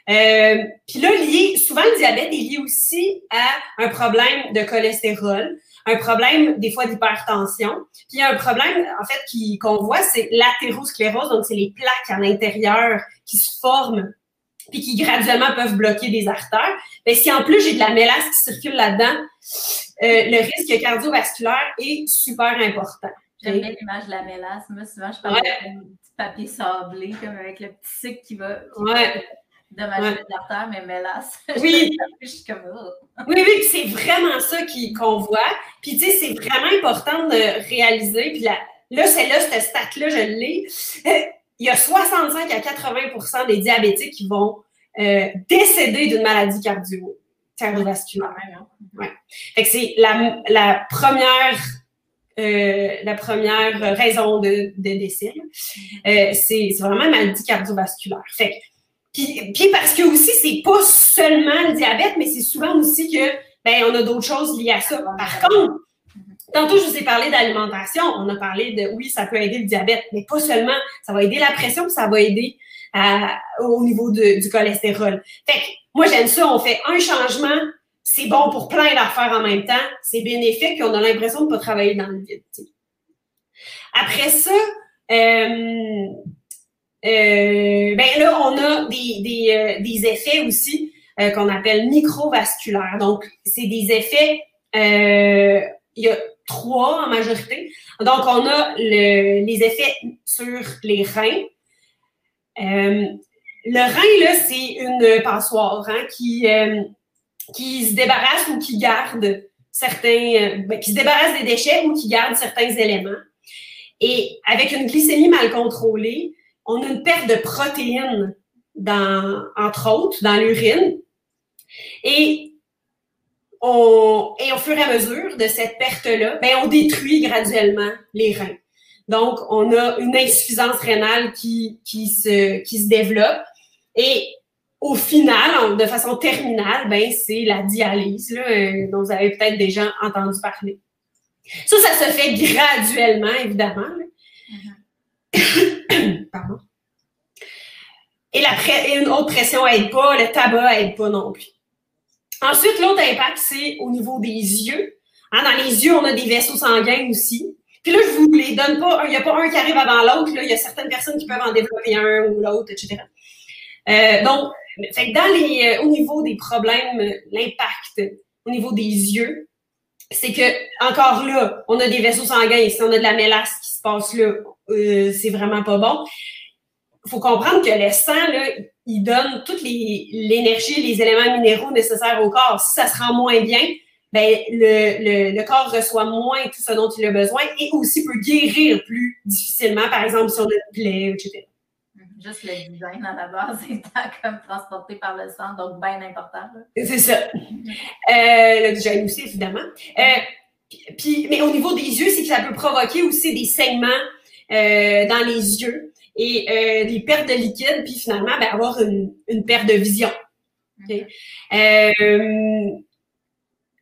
Euh, Puis là, lié, souvent le diabète est lié aussi à un problème de cholestérol, un problème des fois d'hypertension. Puis un problème, en fait, qui, qu'on voit, c'est l'athérosclérose, donc c'est les plaques à l'intérieur qui se forment puis qui graduellement peuvent bloquer des artères. Bien, si en plus j'ai de la mélasse qui circule là-dedans, euh, le risque cardiovasculaire est super important. J'aime bien l'image de la mélasse. Moi, souvent, je parle ouais. d'un petit papier sablé, comme avec le petit sucre qui va ouais. dommager ouais. l'artère, mais mélasse. Oui. je suis comme oh. Oui, oui, c'est vraiment ça qui, qu'on voit. Puis, tu sais, c'est vraiment important de réaliser. Puis là, là celle-là, cette stat-là, je l'ai. Il y a soixante-cinq à quatre-vingts pour cent des diabétiques qui vont euh, décéder d'une maladie cardiovasculaire. Ouais. Fait que c'est la, la première euh, la première raison de, de décès. Euh, c'est, c'est vraiment une maladie cardiovasculaire. Fait que, puis, puis parce que aussi, c'est pas seulement le diabète, mais c'est souvent aussi que ben on a d'autres choses liées à ça. Par contre, tantôt, je vous ai parlé d'alimentation. On a parlé de, oui, ça peut aider le diabète, mais pas seulement. Ça va aider la pression, ça va aider à, au niveau de, du cholestérol. Fait que, moi, j'aime ça. On fait un changement. C'est bon pour plein d'affaires en même temps. C'est bénéfique. Puis, on a l'impression de ne pas travailler dans le vide. T'sais. Après ça, euh, euh, ben là, on a des, des, euh, des effets aussi euh, qu'on appelle microvasculaires. Donc, c'est des effets... Euh, il y a trois en majorité. Donc, on a le, les effets sur les reins. Euh, le rein, là, c'est une passoire hein, qui, euh, qui se débarrasse ou qui garde certains... Ben, qui se débarrasse des déchets ou qui garde certains éléments. Et avec une glycémie mal contrôlée, on a une perte de protéines, dans, entre autres, dans l'urine. Et... On, et au fur et à mesure de cette perte-là, ben on détruit graduellement les reins. Donc, on a une insuffisance rénale qui, qui, se, qui se développe. Et au final, on, de façon terminale, ben c'est la dialyse là, euh, dont vous avez peut-être déjà entendu parler. Ça, ça se fait graduellement, évidemment. Mm-hmm. Pardon. Et, la pre- et une autre pression aide pas, le tabac aide pas non plus. Ensuite, l'autre impact, c'est au niveau des yeux. Hein, dans les yeux, on a des vaisseaux sanguins aussi. Puis là, je vous les donne pas. Il n'y a pas un qui arrive avant l'autre. Là, il y a certaines personnes qui peuvent en développer un ou l'autre, et cetera. Euh, donc, fait que dans les, euh, au niveau des problèmes, l'impact au niveau des yeux, c'est que encore là, on a des vaisseaux sanguins. Et si on a de la mélasse qui se passe là, euh, c'est vraiment pas bon. Il faut comprendre que le sang, là, il donne toute les, l'énergie, les éléments minéraux nécessaires au corps. Si ça se rend moins bien, ben le, le, le corps reçoit moins tout ce dont il a besoin et aussi peut guérir plus difficilement, par exemple, sur le plaie, et cetera. Juste le design à la base étant comme transporté par le sang, donc bien important. C'est ça. Euh, le design aussi, évidemment. Euh, puis, mais au niveau des yeux, c'est que ça peut provoquer aussi des saignements euh, dans les yeux. et euh, des pertes de liquide, puis finalement, ben, avoir une, une perte de vision. Okay? Euh,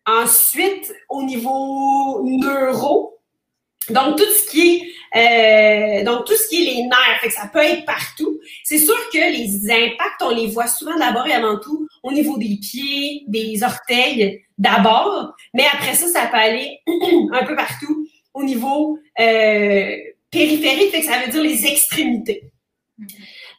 ensuite, au niveau neuro, donc tout ce qui est, euh, donc tout ce qui est les nerfs, fait que ça peut être partout. C'est sûr que les impacts, on les voit souvent d'abord et avant tout au niveau des pieds, des orteils d'abord, mais après ça, ça peut aller un peu partout au niveau euh, périphérique, fait que ça veut dire les extrémités.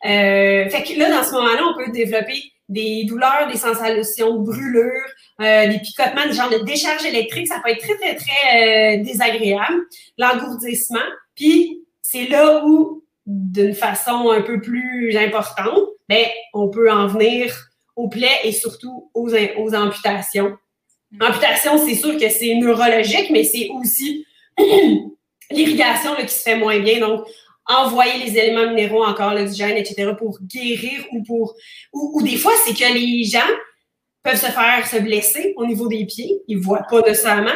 Euh, fait que là, dans ce moment-là, on peut développer des douleurs, des sensations de brûlure, euh, des picotements, des genres de décharge électrique. Ça peut être très, très, très euh, désagréable. L'engourdissement. Puis, c'est là où, d'une façon un peu plus importante, ben, on peut en venir aux plaies et surtout aux, aux amputations. Amputation, c'est sûr que c'est neurologique, mais c'est aussi l'irrigation là, qui se fait moins bien. Donc, envoyer les éléments minéraux, encore l'oxygène, et cetera, pour guérir ou pour... Ou, ou des fois, c'est que les gens peuvent se faire se blesser au niveau des pieds, ils ne voient pas nécessairement,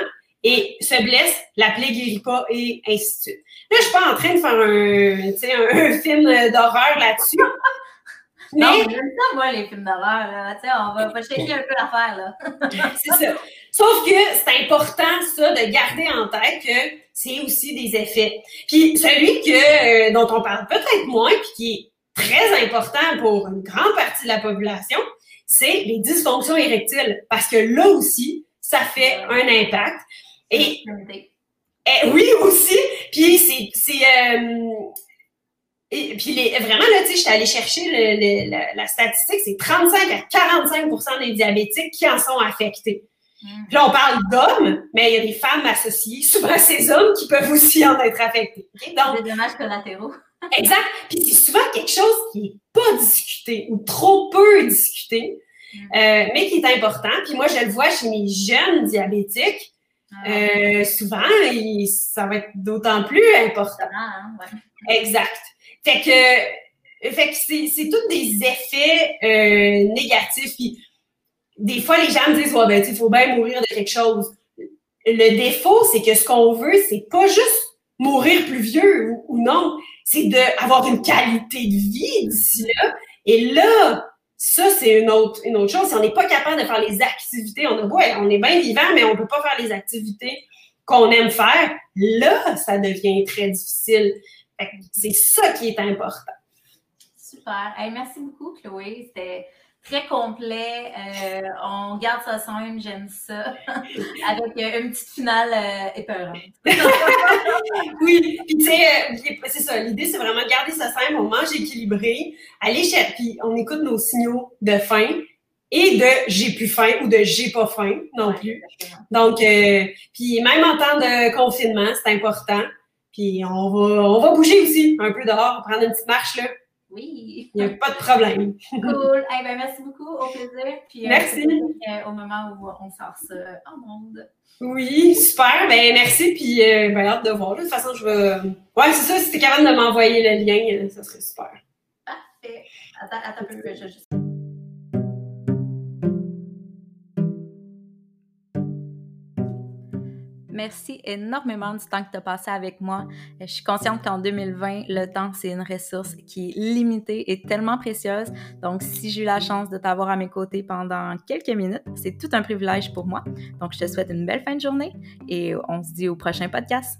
et se blessent, la plaie ne guérit pas, et ainsi de suite. Là, je ne suis pas en train de faire un, un, un film d'horreur là-dessus. Mais... Non, j'aime ça, moi, les films d'horreur, là. T'sais, on va, va checker un peu l'affaire, là. C'est ça. Sauf que c'est important, ça, de garder en tête que c'est aussi des effets. Puis celui que, euh, dont on parle peut-être moins, puis qui est très important pour une grande partie de la population, c'est les dysfonctions érectiles. Parce que là aussi, ça fait un impact. Et, et oui, aussi. Puis c'est... c'est euh, Et puis, les, vraiment, là, tu sais, j'étais allée chercher le, le, la, la statistique, c'est trente-cinq à quarante-cinq pour cent des diabétiques qui en sont affectés. Mmh. Puis là, on parle d'hommes, mais il y a des femmes associées, souvent ces hommes qui peuvent aussi en être affectés. Okay? Donc, des dommages collatéraux. Exact. Puis c'est souvent quelque chose qui n'est pas discuté ou trop peu discuté, mmh. euh, mais qui est important. Puis moi, je le vois chez mes jeunes diabétiques. Ah. Euh, souvent, il, ça va être d'autant plus important. Ah, ouais. Exact. Fait que, fait que c'est, c'est tous des effets euh, négatifs. Puis, des fois, les gens me disent, ouais, ben, tu sais, il faut bien mourir de quelque chose. Le défaut, c'est que ce qu'on veut, c'est pas juste mourir plus vieux ou, ou non, c'est d'avoir une qualité de vie d'ici là. Et là, ça, c'est une autre, une autre chose. Si on n'est pas capable de faire les activités, on a beau, on est bien vivant, mais on peut pas faire les activités qu'on aime faire, là, ça devient très difficile. C'est ça qui est important. Super. Hey, merci beaucoup, Chloé. C'était très complet. Euh, on garde ça simple, j'aime ça. Avec euh, une petite finale euh, épeurante. Oui. Puis, tu sais, euh, c'est ça. L'idée, c'est vraiment de garder ça simple. On mange équilibré. Allez, chef. Puis, on écoute nos signaux de faim et de « j'ai plus faim » ou de « j'ai pas faim » non plus. Exactement. Donc, euh, puis même en temps de confinement, c'est important. Puis on va, on va bouger aussi un peu dehors, prendre une petite marche, là. Oui. Il n'y a pas de problème. Cool. Hey, ben, merci beaucoup. Au plaisir. Puis, merci. Euh, au moment où on sort ça en monde. Oui, super. Ben, merci. Puis euh, ben, hâte de voir. De toute façon, je vais. Ouais, c'est ça. Si tu es capable de m'envoyer le lien, ça serait super. Parfait. Attends, attends un peu. Je vais juste. Merci énormément du temps que tu as passé avec moi. Je suis consciente qu'en deux mille vingt, le temps, c'est une ressource qui est limitée et tellement précieuse. Donc, si j'ai eu la chance de t'avoir à mes côtés pendant quelques minutes, c'est tout un privilège pour moi. Donc, je te souhaite une belle fin de journée et on se dit au prochain podcast.